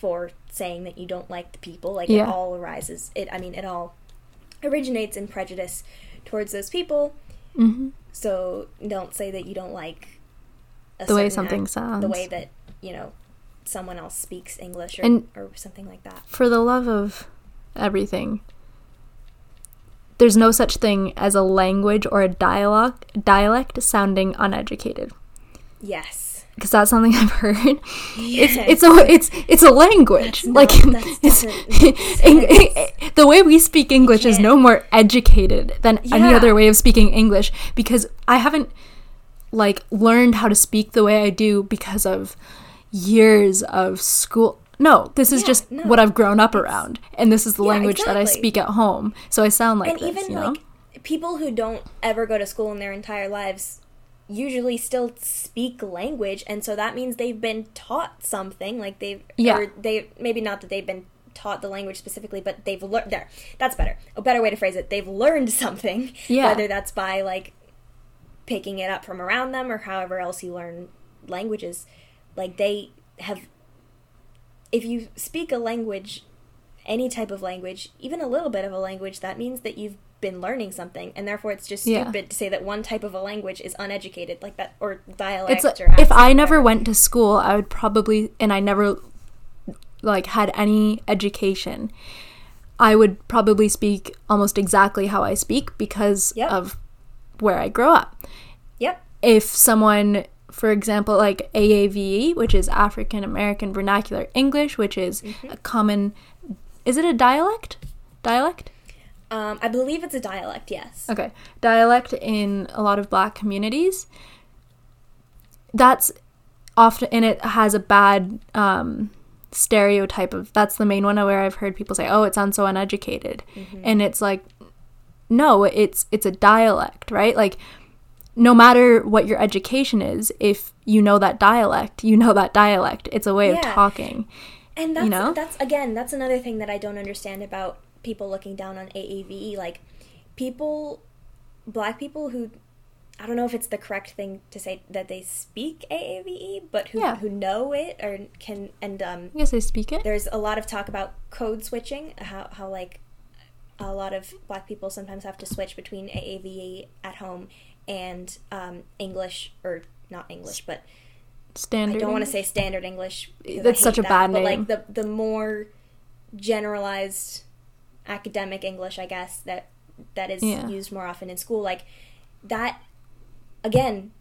for saying that you don't like the people. Like, yeah. it all arises, it, I mean, it all originates in prejudice towards those people. Mm-hmm. So don't say that you don't like a the way something act, sounds, the way that, you know, someone else speaks English or, and or something like that. For the love of everything, there's no such thing as a language or a dialect dialect sounding uneducated. Yes, because that's something I've heard. Yes. It's it's a it's it's a language. That's like no, that's it's, in, the way we speak English is no more educated than yeah. any other way of speaking English, because I haven't like learned how to speak the way I do because of years of school. No, this is yeah, just no. what I've grown up around, and this is the yeah, language exactly. that I speak at home. So I sound like and this, even you know? Like people who don't ever go to school in their entire lives usually still speak language, and so that means they've been taught something, like they've yeah. or they maybe not that they've been taught the language specifically, but they've learned there that's better a better way to phrase it they've learned something, yeah. whether that's by like picking it up from around them or however else you learn languages. Like they have, if you speak a language, any type of language, even a little bit of a language, that means that you've been learning something, and therefore it's just stupid yeah. to say that one type of a language is uneducated, like that, or dialect. It's like, or if I never went to school, I would probably, and I never like had any education, I would probably speak almost exactly how I speak because yep. of where I grow up. Yep. If someone, for example, like A A V E, which is African American Vernacular English, which is mm-hmm. a common, is it a dialect? Dialect? Um, I believe it's a dialect, yes. Okay. Dialect in a lot of Black communities. That's often, and it has a bad um, stereotype of, that's the main one where I've heard people say, oh, it sounds so uneducated. Mm-hmm. And it's like, no, it's it's a dialect, right? Like, no matter what your education is, if you know that dialect, you know that dialect. It's a way yeah. of talking. And that's, you know? that's, again, that's another thing that I don't understand about people looking down on A A V E. Like, people, Black people who, I don't know if it's the correct thing to say that they speak A A V E, but who yeah. who know it or can, and um, yes, they speak it. There's a lot of talk about code switching, how how like a lot of Black people sometimes have to switch between A A V E at home and um, English, or not English, but standard. I don't want to say standard English. That's such a that, bad but, name. But like the the more generalized academic English, I guess, that that is yeah. used more often in school, like that. Again,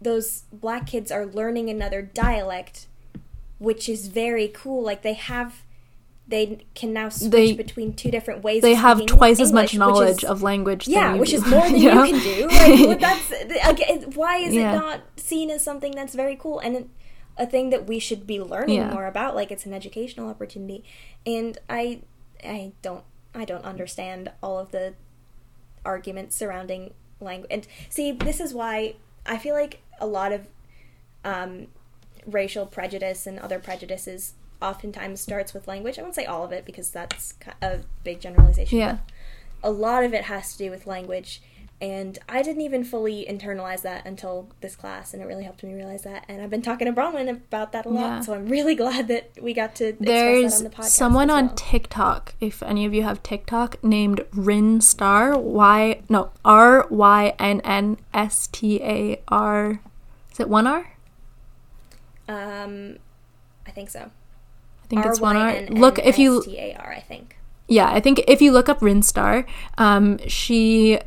those Black kids are learning another dialect, which is very cool. Like, they have, they can now switch they, between two different ways. They of have twice English, as much knowledge is, of language. Yeah, than you which do. Is more than you, you can do. Like, that's again, why is yeah. it not seen as something that's very cool and a thing that we should be learning yeah. more about? Like, it's an educational opportunity, and I, I don't, I don't understand all of the arguments surrounding language. And see, this is why I feel like a lot of um, racial prejudice and other prejudices oftentimes starts with language. I won't say all of it because that's a big generalization. Yeah. A lot of it has to do with language, and I didn't even fully internalize that until this class, and it really helped me realize that. And I've been talking to Bronwyn about that a lot, yeah. so I'm really glad that we got to There's express that on the podcast. There's someone on well. TikTok, if any of you have TikTok, named Rynnstar, Y, no, R Y N N S T A R, is it one R? Um, I think so. I think it's one R. Look, if you... R Y N N S T A R, I think. Yeah, I think if you look up Rynnstar, um, she...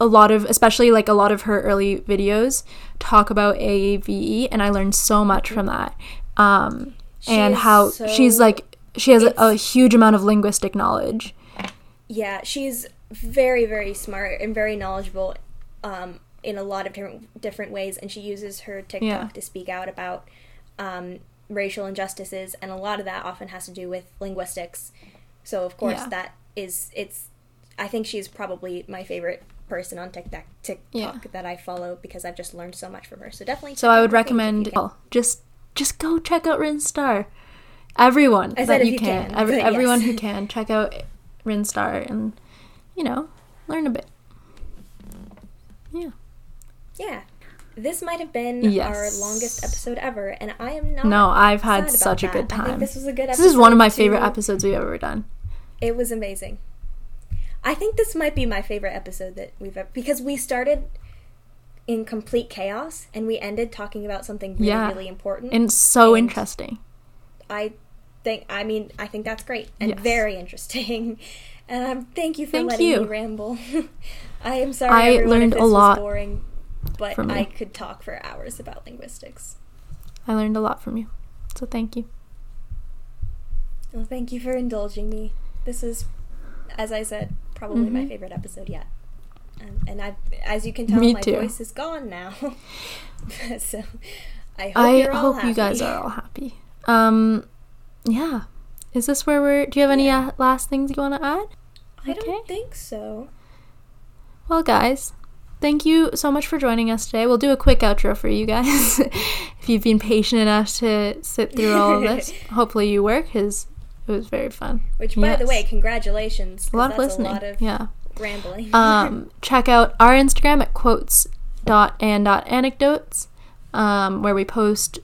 a lot of, especially like a lot of her early videos talk about A A V E, and I learned so much from that. Um, and how so, she's like, she has a, a huge amount of linguistic knowledge. Yeah, she's very, very smart and very knowledgeable um, in a lot of different, different ways, and she uses her TikTok yeah. to speak out about um, racial injustices, and a lot of that often has to do with linguistics. So, of course, yeah. that is, it's, I think she's probably my favorite person on TikTok, TikTok yeah. that I follow, because I've just learned so much from her. So definitely. So I would recommend oh, just just go check out Rynnstar. Everyone I that you can, can. Every, everyone yes. who can, check out Rynnstar and, you know, learn a bit. Yeah. Yeah. This might have been yes. our longest episode ever, and I am not. No, I've had such a that. good time. I think this was a good. This episode is one of my too. favorite episodes we've ever done. It was amazing. I think this might be my favorite episode that we've ever... Because we started in complete chaos, and we ended talking about something really, yeah. really important. And so and interesting. I think... I mean, I think that's great. And yes. very interesting. And um, thank you for thank letting you. me ramble. I am sorry I everyone learned if this a lot was boring, but I could talk for hours about linguistics. I learned a lot from you. So thank you. Well, thank you for indulging me. This is, as I said... probably mm-hmm. my favorite episode yet, um, and I, as you can tell, Me my too. voice is gone now. So I hope, I you're all hope happy. you guys are all happy. Um, yeah, is this where we're? Do you have any yeah. uh, last things you want to add? I okay. don't think so. Well, guys, thank you so much for joining us today. We'll do a quick outro for you guys if you've been patient enough to sit through all of this. Hopefully, you were, because it was very fun. Which, by yes. the way, congratulations. A lot of that's listening. A lot of yeah. rambling. um, check out our Instagram at quotes dot and dot anecdotes, um, where we post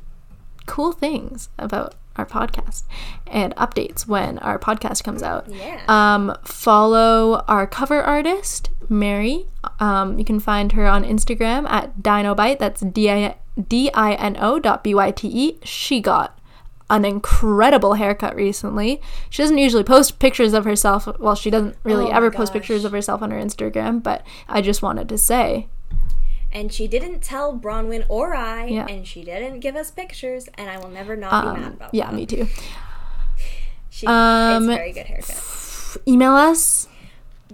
cool things about our podcast and updates when our podcast comes out. Yeah. Um, follow our cover artist, Mary. Um, you can find her on Instagram at Dino Byte. That's D I N O dot B Y T E. She got an incredible haircut recently. She doesn't usually post pictures of herself. Well, she doesn't really oh ever gosh. post pictures of herself on her Instagram, but I just wanted to say. And she didn't tell Bronwyn or I, yeah. and she didn't give us pictures, and I will never not um, be mad about yeah, that. Yeah, me too. She um, has very good haircut. F- email us.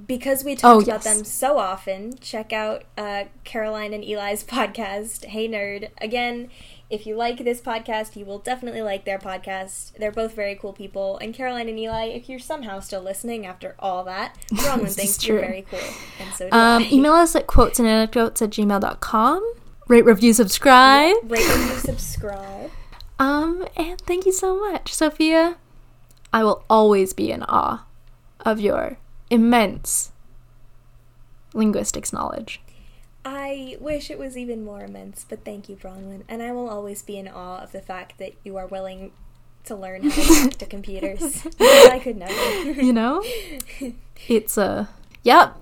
because we talk oh, about yes. them so often, check out uh, Caroline and Eli's podcast, Hey Nerd. Again, if you like this podcast, you will definitely like their podcast. They're both very cool people. And Caroline and Eli, if you're somehow still listening after all that, Bronwyn thinks you're very cool. And so do um, I. Email us at quotes and anecdotes at gmail dot com. Rate, review, subscribe. Yeah, rate, review, subscribe. Um, and thank you so much, Sophia. I will always be in awe of your immense linguistics knowledge. I wish it was even more immense, but thank you, Bronwyn. And I will always be in awe of the fact that you are willing to learn how to talk to computers. I could never. You know? It's a... Yep.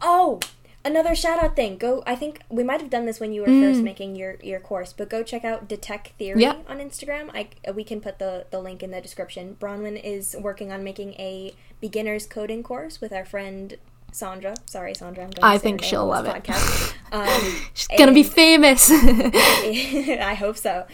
Oh! Another shout-out thing. Go. I think we might have done this when you were mm. first making your, your course, but go check out DeTech Theory yep. on Instagram. I We can put the, the link in the description. Bronwyn is working on making a beginner's coding course with our friend Sandra. Sorry, Sandra. I'm going I to think she'll love it. Um, She's going to be famous. I hope so.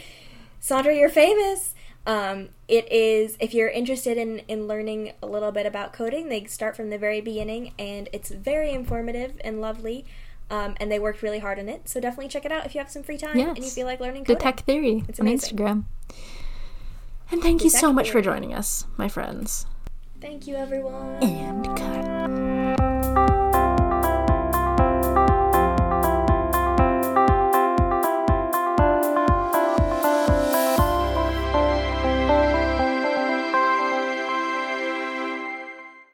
Sandra, you're famous. Um, it is, if you're interested in, in learning a little bit about coding, they start from the very beginning, and it's very informative and lovely, um, and they worked really hard on it, so definitely check it out if you have some free time yes. and you feel like learning coding. DeTech Theory it's on amazing. Instagram. And thank DeTech you so much theory. for joining us, my friends. Thank you, everyone. And cut.